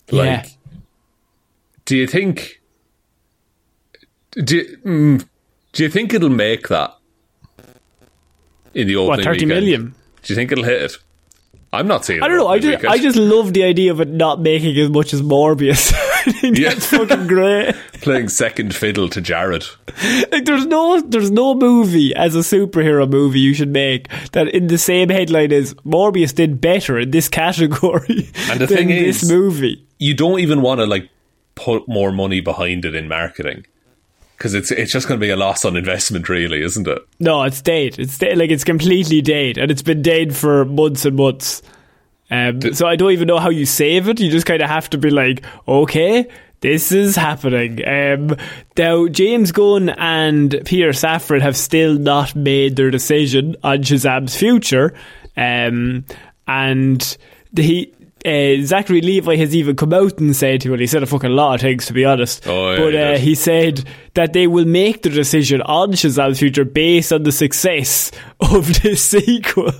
Like, yeah. Do you think... Do you, mm, do you think it'll make that in the opening weekend? What, thirty million? Do you think it'll hit it? I'm not seeing it. I don't know. I just, I just love the idea of it not making as much as Morbius. That's yeah. fucking great. Playing second fiddle to Jared. Like, there's no, there's no movie as a superhero movie you should make that in the same headline as Morbius did better in this category and the than thing is, this movie. You don't even want to like put more money behind it in marketing. Because it's it's just going to be a loss on investment, really, isn't it? No, it's dead. It's dead. Like, it's completely dead, and it's been dead for months and months. Um, the, so I don't even know how you save it. You just kind of have to be like, okay, this is happening. Um, now, James Gunn and Peter Safran have still not made their decision on Shazam's future, um, and he. Uh, Zachary Levi has even come out and said, well, he said a fucking lot of things, to be honest. Oh, yeah, but uh, he said that they will make the decision on Shazam's future based on the success of this sequel.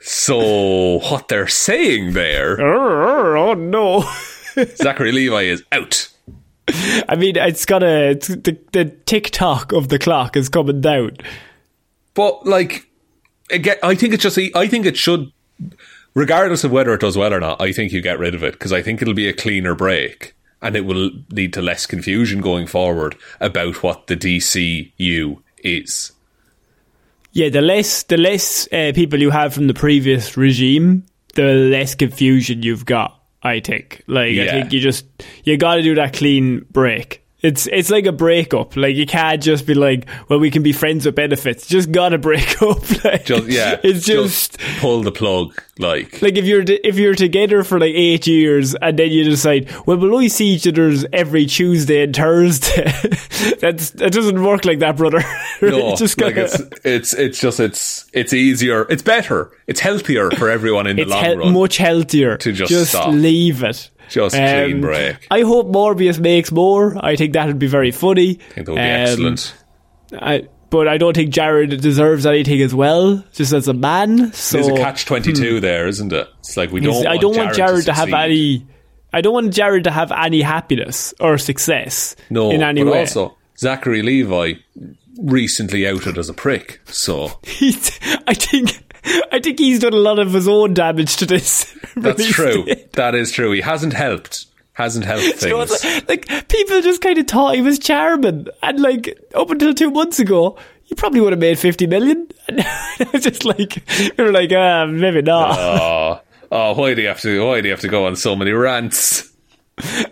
So, what they're saying there... oh, no. Zachary Levi is out. I mean, it's got a... It's the, the tick-tock of the clock is coming down. But, like, again, I think it's just... I think it should... Regardless of whether it does well or not, I think you get rid of it because I think it'll be a cleaner break and it will lead to less confusion going forward about what the D C U is. Yeah, the less the less uh, people you have from the previous regime, the less confusion you've got, I think. Like, yeah. I think you just, you got to do that clean break. It's it's like a breakup. Like, you can't just be like, well, we can be friends with benefits. Just gotta break up. Like, just, yeah, it's just, just pull the plug. Like, like if you're if you're together for like eight years and then you decide, well, we'll only see each other's every Tuesday and Thursday. That's that doesn't work like that, brother. No, just gotta, like it's it's it's just it's it's easier. It's better. It's healthier for everyone in the long hel- run. Much healthier to just, just stop. Leave it. Just clean um, break. I hope Morbius makes more. I think that would be very funny. I think that would be um, excellent. I, but I don't think Jared deserves anything as well, just as a man. So, there's a catch twenty-two hmm. there, isn't it? It's like we don't. Want I don't Jared want Jared to, to have any. I don't want Jared to have any happiness or success. No, in any but way. Also Zachary Levi recently outed as a prick. So I think. I think he's done a lot of his own damage to this. That's true. Date. That is true. He hasn't helped. Hasn't helped things. So like, like, people just kind of thought he was charming. And, like, up until two months ago, he probably would have made fifty million. And I was just like, we were like, ah, maybe not. Oh, oh, why do you have to, why do you have to go on so many rants?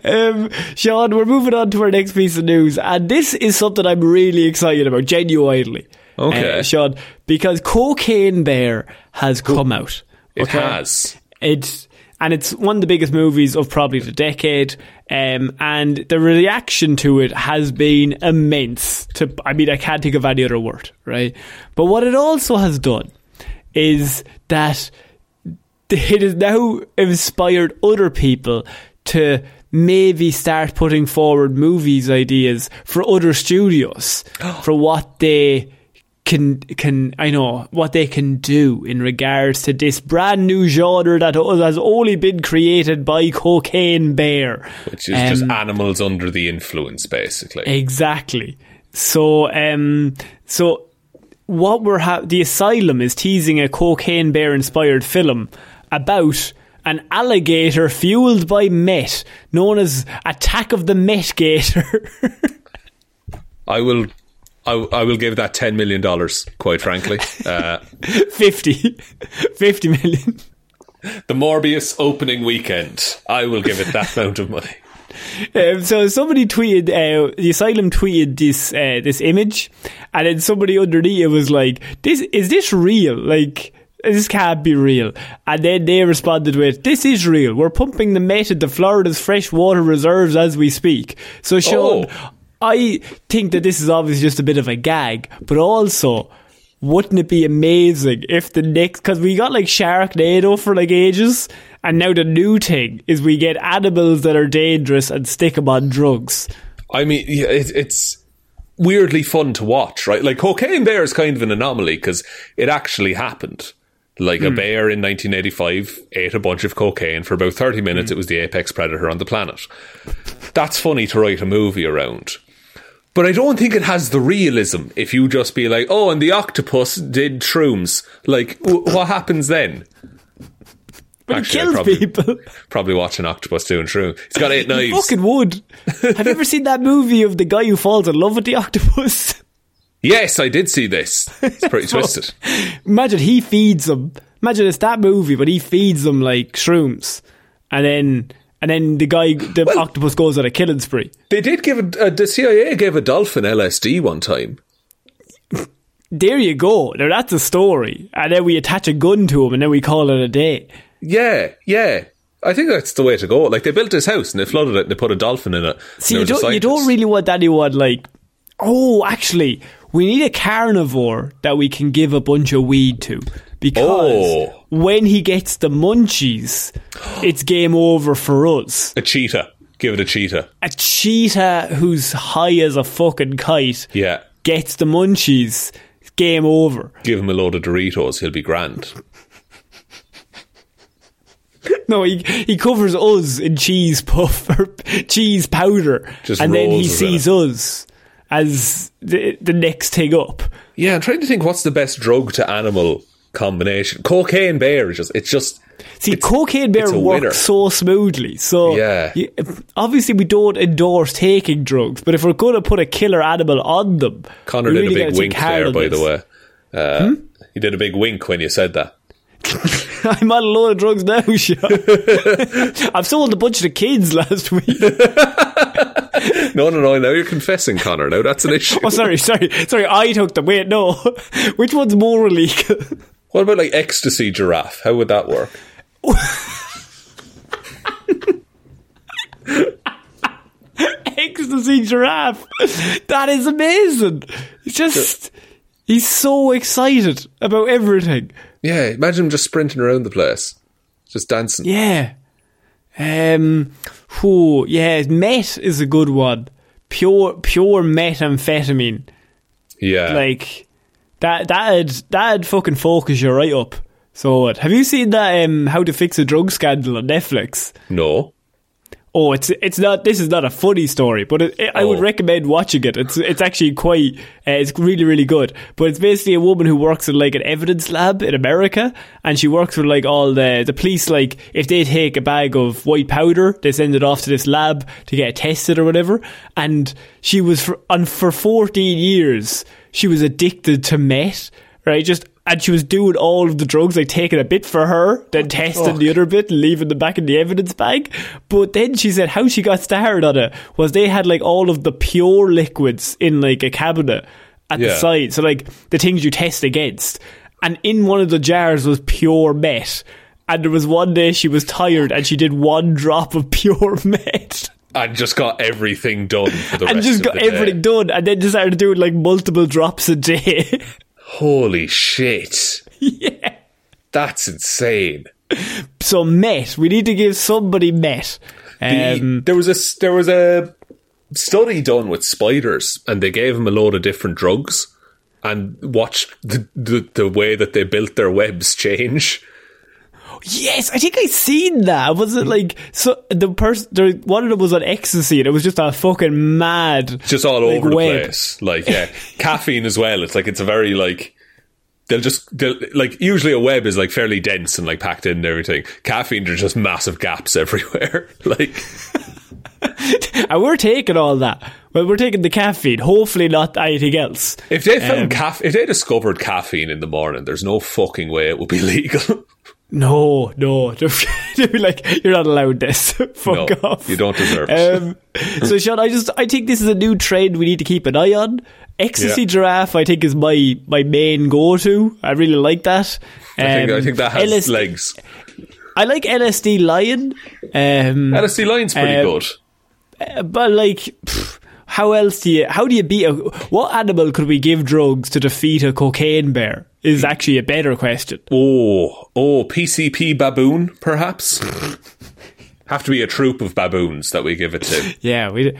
Um, Sean, we're moving on to our next piece of news. And this is something I'm really excited about, genuinely. Okay, uh, Sean, because Cocaine Bear has come out. Okay? It has. It's and it's one of the biggest movies of probably the decade, um, and the reaction to it has been immense. To I mean, I can't think of any other word, right? But what it also has done is that it has now inspired other people to maybe start putting forward movies ideas for other studios for what they... Can can I know what they can do in regards to this brand new genre that has only been created by Cocaine Bear, which is um, just animals under the influence, basically. Exactly. So, um, so what we're ha- the Asylum is teasing a Cocaine Bear inspired film about an alligator fueled by meth, known as Attack of the Meth Gator. I will. I, I will give that ten million dollars, quite frankly. Uh, fifty. fifty million. The Morbius opening weekend. I will give it that amount of money. Um, so somebody tweeted, uh, the Asylum tweeted this uh, this image, and then somebody underneath it was like, "This is this real? Like, this can't be real." And then they responded with, "This is real. We're pumping the meth into Florida's freshwater reserves as we speak." So Sean... Oh. I think that this is obviously just a bit of a gag, but also, wouldn't it be amazing if the next... Because we got, like, Sharknado for, like, ages, and now the new thing is we get animals that are dangerous and stick them on drugs. I mean, it, it's weirdly fun to watch, right? Like, Cocaine Bear is kind of an anomaly, because it actually happened. Like, mm. a bear in nineteen eighty-five ate a bunch of cocaine for about thirty minutes. Mm. It was the apex predator on the planet. That's funny to write a movie around. But I don't think it has the realism if you just be like, oh, and the octopus did shrooms. Like, w- what happens then? But actually, it kills probably, people. Probably watch an octopus through and through. It's got eight knives. You fucking would. Have you ever seen that movie of the guy who falls in love with the octopus? Yes, I did see this. It's pretty twisted. Imagine he feeds them. Imagine it's that movie, but he feeds them like shrooms. And then and then the guy, the well, octopus goes on a killing spree. They did give, a, uh, the C I A gave a dolphin L S D one time. There you go. Now that's a story. And then we attach a gun to him and then we call it a day. Yeah, yeah. I think that's the way to go. Like, they built this house and they flooded it and they put a dolphin in it. See, you don't, you don't really want anyone like, oh, actually, we need a carnivore that we can give a bunch of weed to. Because oh. when he gets the munchies, it's game over for us. A cheetah. Give it a cheetah. A cheetah who's high as a fucking kite yeah. gets the munchies. It's game over. Give him a load of Doritos. He'll be grand. No, he he covers us in cheese puff or cheese powder. Just and then he sees it. us as the, the next thing up. Yeah, I'm trying to think what's the best drug to animal combination. Cocaine bear is just, it's just... See, it's, cocaine bear works so smoothly. So yeah. you, obviously we don't endorse taking drugs, but if we're going to put a killer animal on them... Connor did really a big wink there, by this. the way. Uh, hmm? He did a big wink when you said that. I'm on a load of drugs now, Sean. I've sold a bunch to kids last week. No, no, no. Now you're confessing, Connor. Now that's an issue. Oh, sorry, sorry. Sorry, I took them. Wait, no. Which one's more illegal? What about, like, ecstasy giraffe? How would that work? Ecstasy giraffe. That is amazing. It's just... He's so excited about everything. Yeah, imagine him just sprinting around the place. Just dancing. Yeah. Um, whew, yeah, meth is a good one. Pure pure methamphetamine. Yeah. Like, that, that'd, that'd fucking focus you right up. So what? Have you seen that um, How to Fix a Drug Scandal on Netflix? No. Oh, it's it's not. This is not a funny story, but it, it, oh. I would recommend watching it. It's it's actually quite. Uh, it's really really good. But it's basically a woman who works in like an evidence lab in America, and she works with like all the the police. Like if they take a bag of white powder, they send it off to this lab to get it tested or whatever. And she was for, and for fourteen years she was addicted to meth, right? Just. And she was doing all of the drugs, like taking a bit for her, then testing oh. the other bit and leaving them back in the evidence bag. But then she said how she got started on it was they had like all of the pure liquids in like a cabinet at yeah. the side. So like the things you test against. And in one of the jars was pure meth. And there was one day she was tired and she did one drop of pure meth. And just got everything done for the and rest of the day. And just got everything done. And then decided to do like multiple drops a day. Holy shit. Yeah. That's insane. So meth. We need to give somebody meth. Um, the, there was a there was a study done with spiders and they gave them a load of different drugs and watched the, the, the way that they built their webs change. Yes, I think I seen that. Was it like so? The person, one of them was on ecstasy, and it was just a fucking mad, just all like, over the web. place. Like yeah, caffeine as well. It's like it's a very like they'll just they'll, like usually a web is like fairly dense and like packed in and everything. Caffeine, there's just massive gaps everywhere. Like, and we're taking all that. Well, we're taking the caffeine. Hopefully, not anything else. If they found um, caff, if they discovered caffeine in the morning, there's no fucking way it would be legal. No, no. They'd be like, you're not allowed this. Fuck no, off. You don't deserve it. Um, so, Sean, I just, I think this is a new trend we need to keep an eye on. Ecstasy yeah. giraffe, I think, is my, my main go-to. I really like that. Um, I, think, I think that has L S D, legs. I like L S D lion. Um, L S D lion's pretty um, good. Uh, but, like, pff, how else do you, how do you beat a, what animal could we give drugs to defeat a cocaine bear? Is actually a better question. Oh, oh, P C P baboon, perhaps? Have to be a troop of baboons that we give it to. Yeah, we.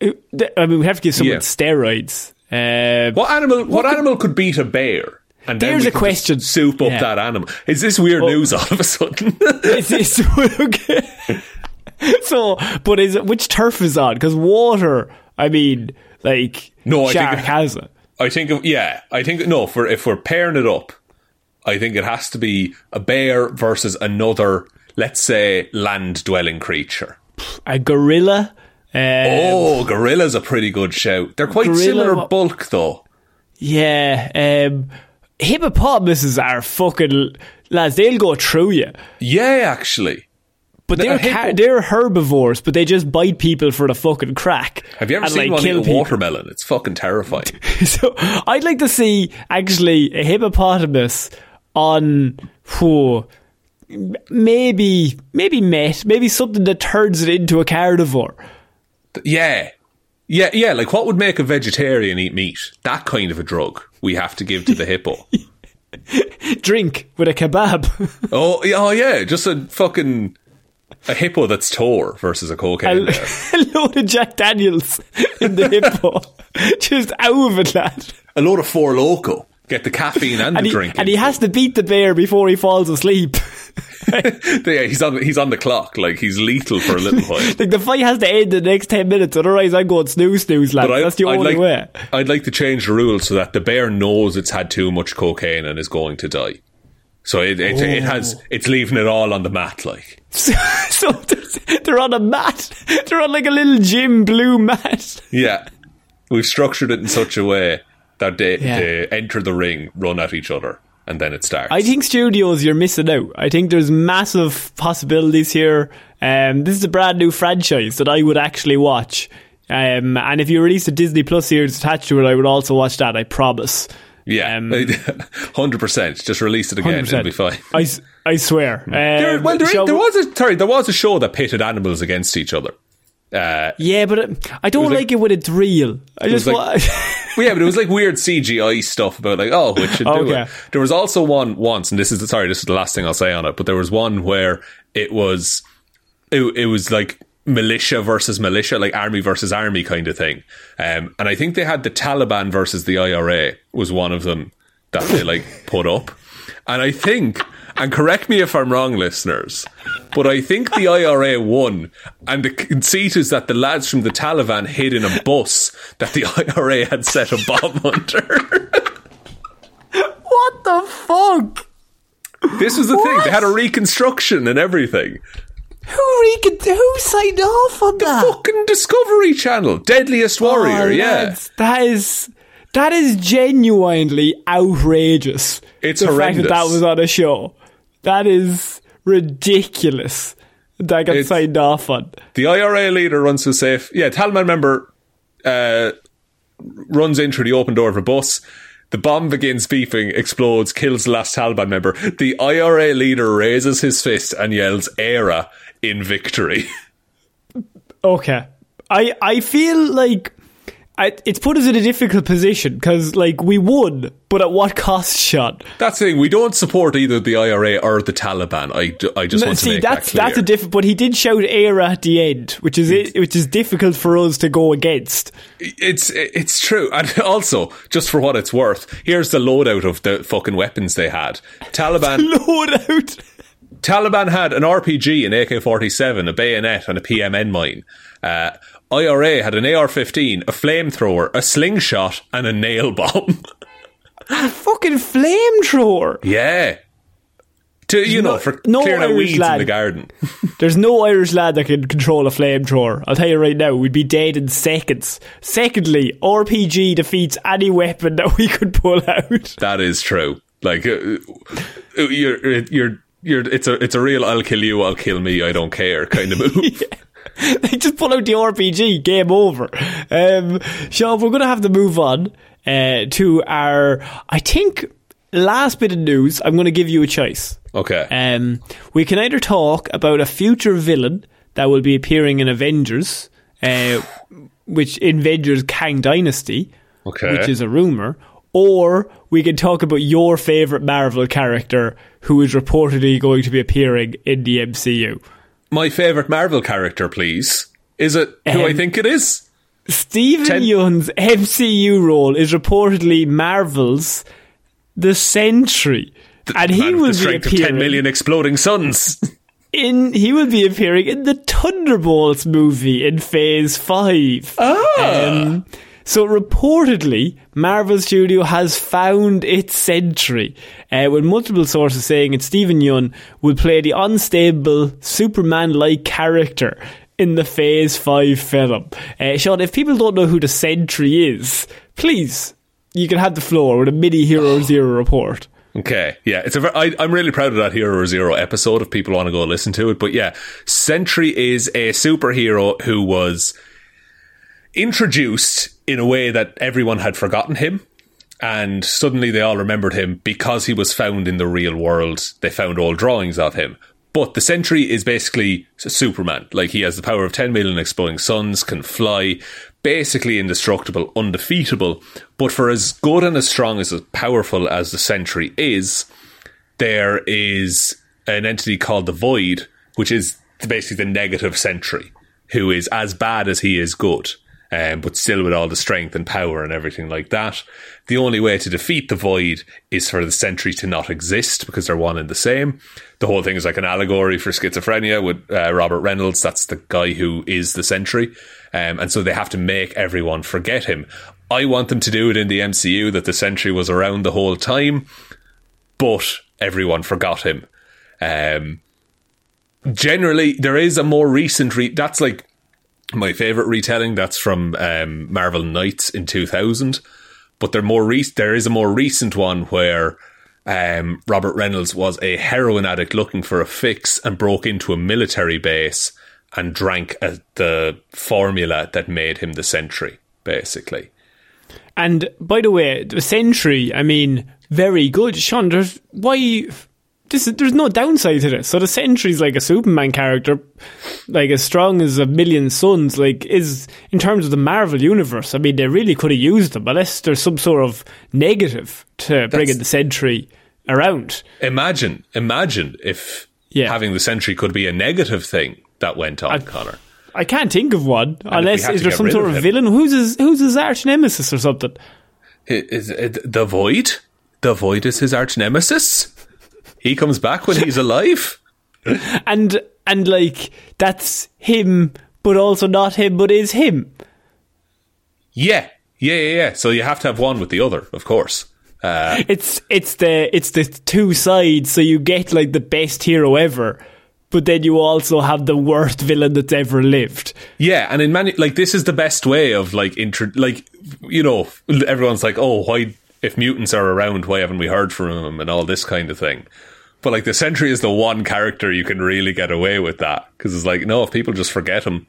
I mean, we have to give someone yeah. steroids. Uh, what animal? What, what could, animal could beat a bear? And there's a question. Soup up yeah. that animal. Is this weird oh. news all of a sudden? Is this okay? So, but is it, which turf is on? Because water. I mean, like no, I shark think it, has it. I think, of, yeah, I think, no, for, if we're pairing it up, I think it has to be a bear versus another, let's say, land-dwelling creature? A gorilla. Um, oh, gorilla's a pretty good shout. They're quite gorilla, similar what? bulk, though. Yeah. Um, hippopotamuses are fucking... Lads, they'll go through you. Yeah, actually. But they're, hippo- they're herbivores, but they just bite people for the fucking crack. Have you ever and, seen like, one kill eat a watermelon? It's fucking terrifying. So I'd like to see, actually, a hippopotamus on... Whew, maybe, maybe meat, maybe something that turns it into a carnivore. Yeah. Yeah, yeah. Like, what would make a vegetarian eat meat? That kind of a drug we have to give to the hippo. Drink with a kebab. oh, oh, yeah. Just a fucking... A hippo that's tore versus a cocaine. A, a load of Jack Daniels in the hippo. Just out of it, lad. A load of Four Loko. Get the caffeine and, and the drink. And he has to beat the bear before he falls asleep. yeah, he's on he's on the clock. Like, he's lethal for a little while. Like, the fight has to end in the next ten minutes, otherwise I'm going snooze snooze, lad. But I, that's the I'd only like, way. I'd like to change the rules so that the bear knows it's had too much cocaine and is going to die. So it it, oh. it has it's leaving it all on the mat, like. So, so they're on a mat. They're on like a little gym blue mat. Yeah. We've structured it in such a way that they, yeah. they enter the ring, run at each other, and then it starts. I think studios, you're missing out. I think there's massive possibilities here. Um, this is a brand new franchise that I would actually watch. Um, and if you released a Disney Plus series attached to it, I would also watch that, I promise. Yeah, um, one hundred percent. Just release it again, one hundred percent. It'll be fine. I, I swear. Um, there, well, there, there, was a, sorry, there was a show that pitted animals against each other. Uh, yeah, but it, I don't it like, like it when it's real. I it just like, want... well, yeah, but it was like weird C G I stuff about like, oh, it should do okay. it. There was also one once, and this is the, sorry, this is the last thing I'll say on it, but there was one where it was it, it was like militia versus militia, like army versus army kind of thing. Um, and I think they had the Taliban versus the I R A was one of them that they like put up. And I think, and correct me if I'm wrong, listeners, but I think the I R A won, and the conceit is that the lads from the Taliban hid in a bus that the I R A had set a bomb under. What the fuck? This was the what? thing. They had a reconstruction and everything. Who recon- Who signed off on the that? The fucking Discovery Channel. Deadliest Warrior, oh, yeah. That is that is genuinely outrageous. It's the horrendous. The fact that that was on a show. That is ridiculous. That got it's, signed off on. The I R A leader runs for safe. Yeah, Taliban member uh, runs in through the open door of a bus. The bomb begins beeping, explodes, kills the last Taliban member. The I R A leader raises his fist and yells, "Era" in victory. Okay. I I feel like I, it's put us in a difficult position because, like, we won, but at what cost, Sean? That's the thing. We don't support either the I R A or the Taliban. I, do, I just no, want see, to make that's, that clear. That's a diff- but he did shout "Era" at the end, which is it, which is difficult for us to go against. It's it's true. And also, just for what it's worth, here's the loadout of the fucking weapons they had. Taliban... loadout! Taliban had an R P G, an A K forty-seven, a bayonet, and a P M N mine. Uh... I R A had an A R fifteen, a flamethrower, a slingshot, and a nail bomb. A fucking flamethrower? Yeah. To, you no, know, for no clearing Irish out weeds lad. in the garden. There's no Irish lad that can control a flamethrower. I'll tell you right now, we'd be dead in seconds. Secondly, R P G defeats any weapon that we could pull out. That is true. Like, uh, you're, you're, you're, it's a, it's a real "I'll kill you, I'll kill me, I don't care" kind of move. Yeah. They just pull out the R P G, game over. Um, Sean, we're going to have to move on uh, to our, I think, last bit of news. I'm going to give you a choice. Okay. Um, we can either talk about a future villain that will be appearing in Avengers, uh, which in Avengers Kang Dynasty, okay. which is a rumour, or we can talk about your favourite Marvel character who is reportedly going to be appearing in the M C U. My favourite Marvel character, please. Is it who um, I think it is? Steven Ten- Yeun's M C U role is reportedly Marvel's The Sentry. The, and he will be appearing... ten million exploding suns. In, he will be appearing in the Thunderbolts movie in Phase five. Ah! Um, So reportedly, Marvel Studio has found its century, uh, with multiple sources saying that Steven Yeun will play the unstable Superman-like character in the Phase five film. Uh, Sean, if people don't know who the Sentry is, please, you can have the floor with a mini Hero Zero report. Okay, yeah, it's a. Very, I, I'm really proud of that Hero Zero episode if people want to go listen to it. But yeah, Sentry is a superhero who was introduced in a way that everyone had forgotten him, and suddenly they all remembered him because he was found in the real world. They found old drawings of him. But the Sentry is basically Superman. Like, he has the power of ten million exploding suns, can fly, basically indestructible, undefeatable. But for as good and as strong as as powerful as the Sentry is, there is an entity called the Void, which is basically the negative Sentry, who is as bad as he is good, um, but still with all the strength and power and everything like that. The only way to defeat the Void is for the Sentry to not exist, because they're one and the same. The whole thing is like an allegory for schizophrenia with uh, Robert Reynolds. That's the guy who is the Sentry. Um, and so they have to make everyone forget him. I want them to do it in the M C U, that the Sentry was around the whole time, but everyone forgot him. Um, generally, there is a more recent... Re- that's like my favourite retelling. That's from um, Marvel Knights in two thousand. But there more re- there is a more recent one where um, Robert Reynolds was a heroin addict looking for a fix and broke into a military base and drank a, the formula that made him the Sentry, basically. And by the way, the Sentry, I mean, very good. Sean, there's, why, this, there's no downside to this. So the Sentry's like a Superman character, like as strong as a million suns, like is, in terms of the Marvel Universe, I mean, they really could have used them, unless there's some sort of negative to That's, bringing the Sentry around. Imagine, imagine if yeah. having the Sentry could be a negative thing that went on, I, Connor. I can't think of one, and unless is there some sort of, of villain? Who's his, who's his arch nemesis or something? Is it the Void? The Void is his arch nemesis. He comes back when he's alive, and and like that's him, but also not him, but is him. Yeah, yeah, yeah. yeah. So you have to have one with the other, of course. Uh, it's it's the it's the two sides, so you get like the best hero ever. But then you also have the worst villain that's ever lived. Yeah, and in many, like, this is the best way of, like, intro, like, you know, everyone's like, oh, why, if mutants are around, why haven't we heard from them and all this kind of thing? But, like, the Sentry is the one character you can really get away with that. Because it's like, no, if people just forget him,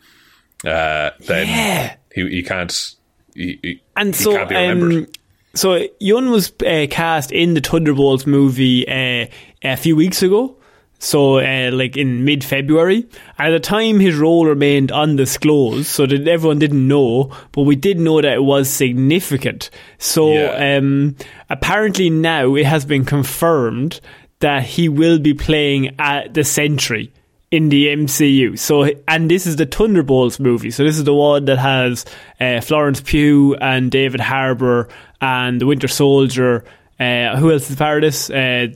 uh, then yeah. he, he can't, he, he, and he so, can't be remembered. Um, so, Yeun was uh, cast in the Thunderbolts movie uh, a few weeks ago. So, uh, like, in mid-February. At the time, his role remained undisclosed, so that everyone didn't know, but we did know that it was significant. So, yeah. um, apparently now it has been confirmed that he will be playing at the Sentry in the M C U. So, and this is the Thunderbolts movie. So this is the one that has uh, Florence Pugh and David Harbour and the Winter Soldier. Uh, who else is part of this? Uh,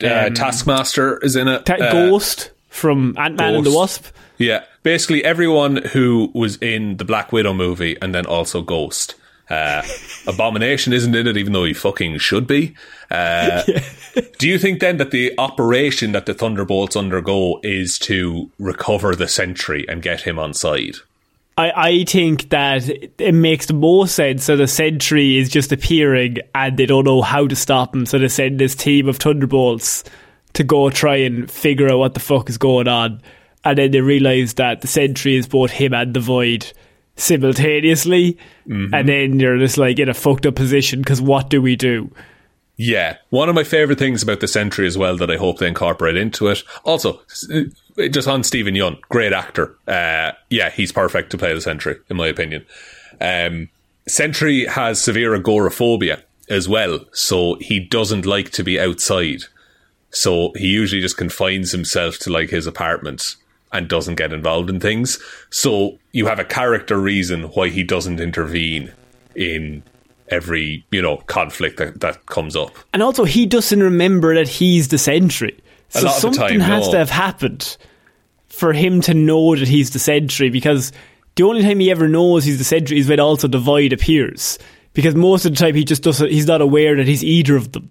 Uh, um, Taskmaster is in it. Ta- Ghost uh, from Ant-Man Ghost. and the Wasp. Yeah, basically everyone who was in the Black Widow movie and then also Ghost. Uh, Abomination isn't in it, even though he fucking should be. Uh, yeah. Do you think then that the operation that the Thunderbolts undergo is to recover the Sentry and get him on side? I, I think that it makes the most sense. So the Sentry is just appearing and they don't know how to stop him. So they send this team of Thunderbolts to go try and figure out what the fuck is going on. And then they realise that the Sentry is both him and the Void simultaneously. Mm-hmm. And then you're just like in a fucked up position because what do we do? Yeah. One of my favourite things about the Sentry as well that I hope they incorporate into it. Also, just on Steven Yeun, great actor. Uh, yeah, he's perfect to play the Sentry, in my opinion. Um, Sentry has severe agoraphobia as well, so he doesn't like to be outside. So he usually just confines himself to like his apartment and doesn't get involved in things. So you have a character reason why he doesn't intervene in every, you know, conflict that, that comes up. And also, he doesn't remember that he's the Sentry. So something time, has no. to have happened for him to know that he's the Sentry, because the only time he ever knows he's the Sentry is when also the Void appears, because most of the time he just doesn't, he's not aware that he's either of them.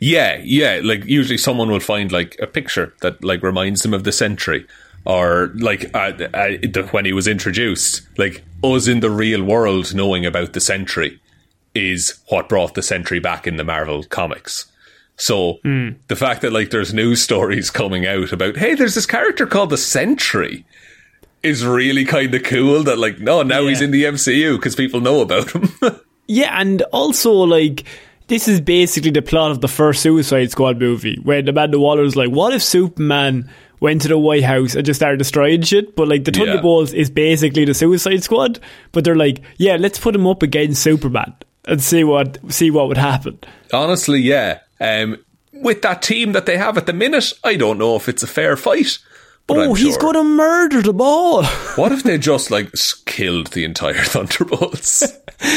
Yeah, yeah, like usually someone will find like a picture that like reminds him of the Sentry, or like uh, uh, when he was introduced, like us in the real world knowing about the Sentry is what brought the Sentry back in the Marvel comics. So mm. the fact that like there's news stories coming out about, hey, there's this character called the Sentry, is really kind of cool. That like, no, now yeah. he's in the M C U because people know about him. Yeah, and also like, this is basically the plot of the first Suicide Squad movie, when Amanda Waller's like, what if Superman went to the White House and just started destroying shit? But like the Thunderbolts yeah. is basically the Suicide Squad, but they're like, yeah, let's put him up against Superman and see what see what would happen. Honestly, yeah. Um, with that team that they have at the minute, I don't know if it's a fair fight. But oh, I'm he's sure. going to murder them all. What if they just like killed the entire Thunderbolts?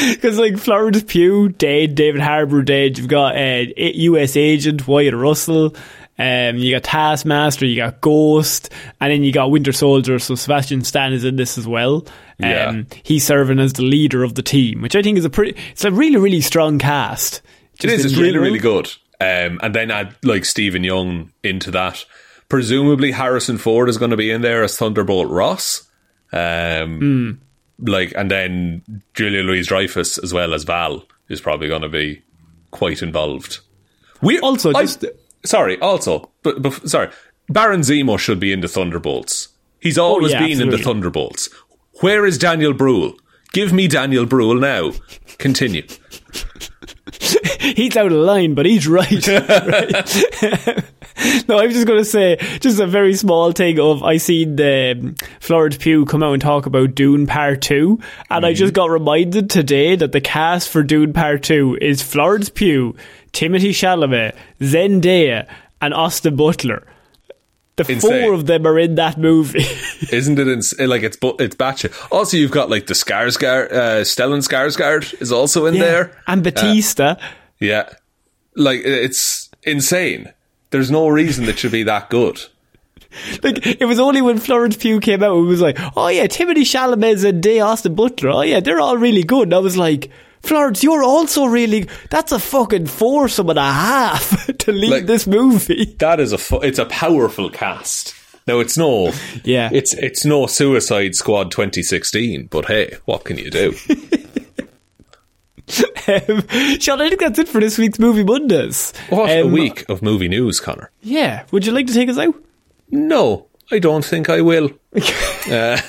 Because like Florence Pugh dead, David Harbour dead, you've got uh, U S Agent Wyatt Russell, um, you got Taskmaster, you got Ghost, and then you got Winter Soldier, so Sebastian Stan is in this as well. Um, yeah. He's serving as the leader of the team, which I think is a pretty, it's a really, really strong cast. It is, it's general. really, really good. Um, and then add like Stephen Young into that. Presumably Harrison Ford is going to be in there as Thunderbolt Ross. Um, mm. Like, and then Julia Louis-Dreyfus as well as Val is probably going to be quite involved. We also I, just sorry. Also, but, but sorry, Baron Zemo should be in the Thunderbolts. He's always oh, yeah, been absolutely. in the Thunderbolts. Where is Daniel Bruhl? Give me Daniel Bruhl now. Continue. He's out of line, but he's right. right? No, I was just going to say, just a very small thing of, I seen um, Florence Pugh come out and talk about Dune Part two, and mm. I just got reminded today that the cast for Dune Part two is Florence Pugh, Timothée Chalamet, Zendaya, and Austin Butler. The Insane. four of them are in that movie. Isn't it ins- like it's bu- it's batshit? Also, you've got like the Skarsgård, uh, Stellan Skarsgård is also in yeah. there, and Batista. Uh, yeah, like it's insane. There's no reason it should be that good. Like, it was only when Florence Pugh came out, it was like, oh yeah, Timothée Chalamet and Day Austin Butler, oh yeah, they're all really good. And I was like, Florence, you're also really... That's a fucking foursome and a half to lead like, this movie. That is a... Fu- it's a powerful cast. Now, it's no... yeah. It's, it's no Suicide Squad twenty sixteen, but hey, what can you do? Um, Sean, I think that's it for this week's Movie Mondays. What um, a week of movie news, Connor. Yeah. Would you like to take us out? No, I don't think I will. uh,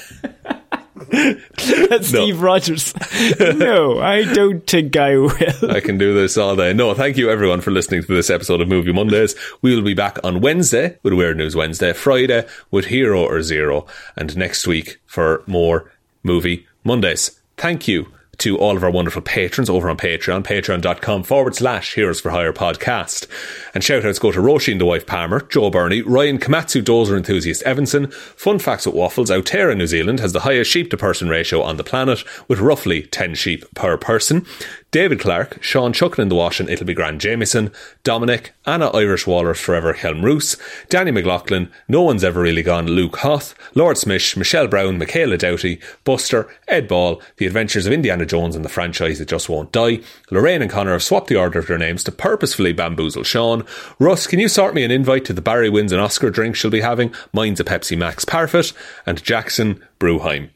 That's no. Steve Rogers. No, I don't think I will. I can do this all day. No, thank you everyone for listening to this episode of Movie Mondays. We will be back on Wednesday with Weird News Wednesday, Friday with Hero or Zero, and next week for more Movie Mondays. Thank you to all of our wonderful patrons over on Patreon, patreon.com forward slash Heroes for Hire podcast. And shout-outs go to Roisin and the Wife Palmer, Joe Burney, Ryan Komatsu, Dozer Enthusiast Evanson. Fun Facts with Waffles, Aotearoa New Zealand has the highest sheep-to-person ratio on the planet, with roughly ten sheep per person. David Clark, Sean Chuckin in the Wash and It'll Be Grand Jamieson, Dominic, Anna Irish Waller Forever Helm Roos, Danny McLaughlin, No One's Ever Really Gone, Luke Hoth, Lord Smish, Michelle Brown, Michaela Doughty, Buster, Ed Ball, The Adventures of Indiana Jones and the Franchise That Just Won't Die. Lorraine and Connor have swapped the order of their names to purposefully bamboozle Sean. Russ, can you sort me an invite to the Barry Wins and Oscar drink she'll be having? Mine's a Pepsi Max Parfit. And Jackson Bruheim.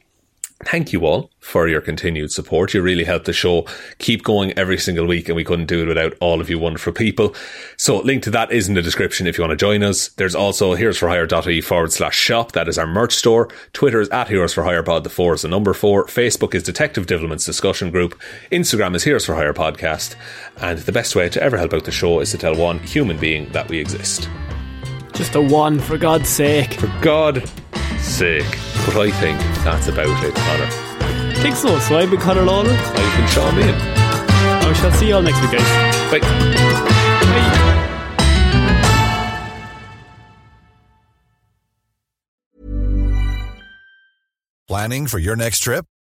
Thank you all for your continued support. You really helped the show keep going every single week, and we couldn't do it without all of you wonderful people. So link to that is in the description if you want to join us. There's also heroesforhire.ie forward slash shop. That is our merch store. Twitter is at heroesforhirepod. The four is the number four. Facebook is Detective Divilment's discussion group. Instagram is Heroes for Hire podcast. And the best way to ever help out the show is to tell one human being that we exist. Just a one, for God's sake. For God. Sick. But I think that's about it, Connor. I think so. So I've been Connor Lawler. I've been Shaun Meighan. I shall see you all next week, guys. Bye. Bye. Planning for your next trip?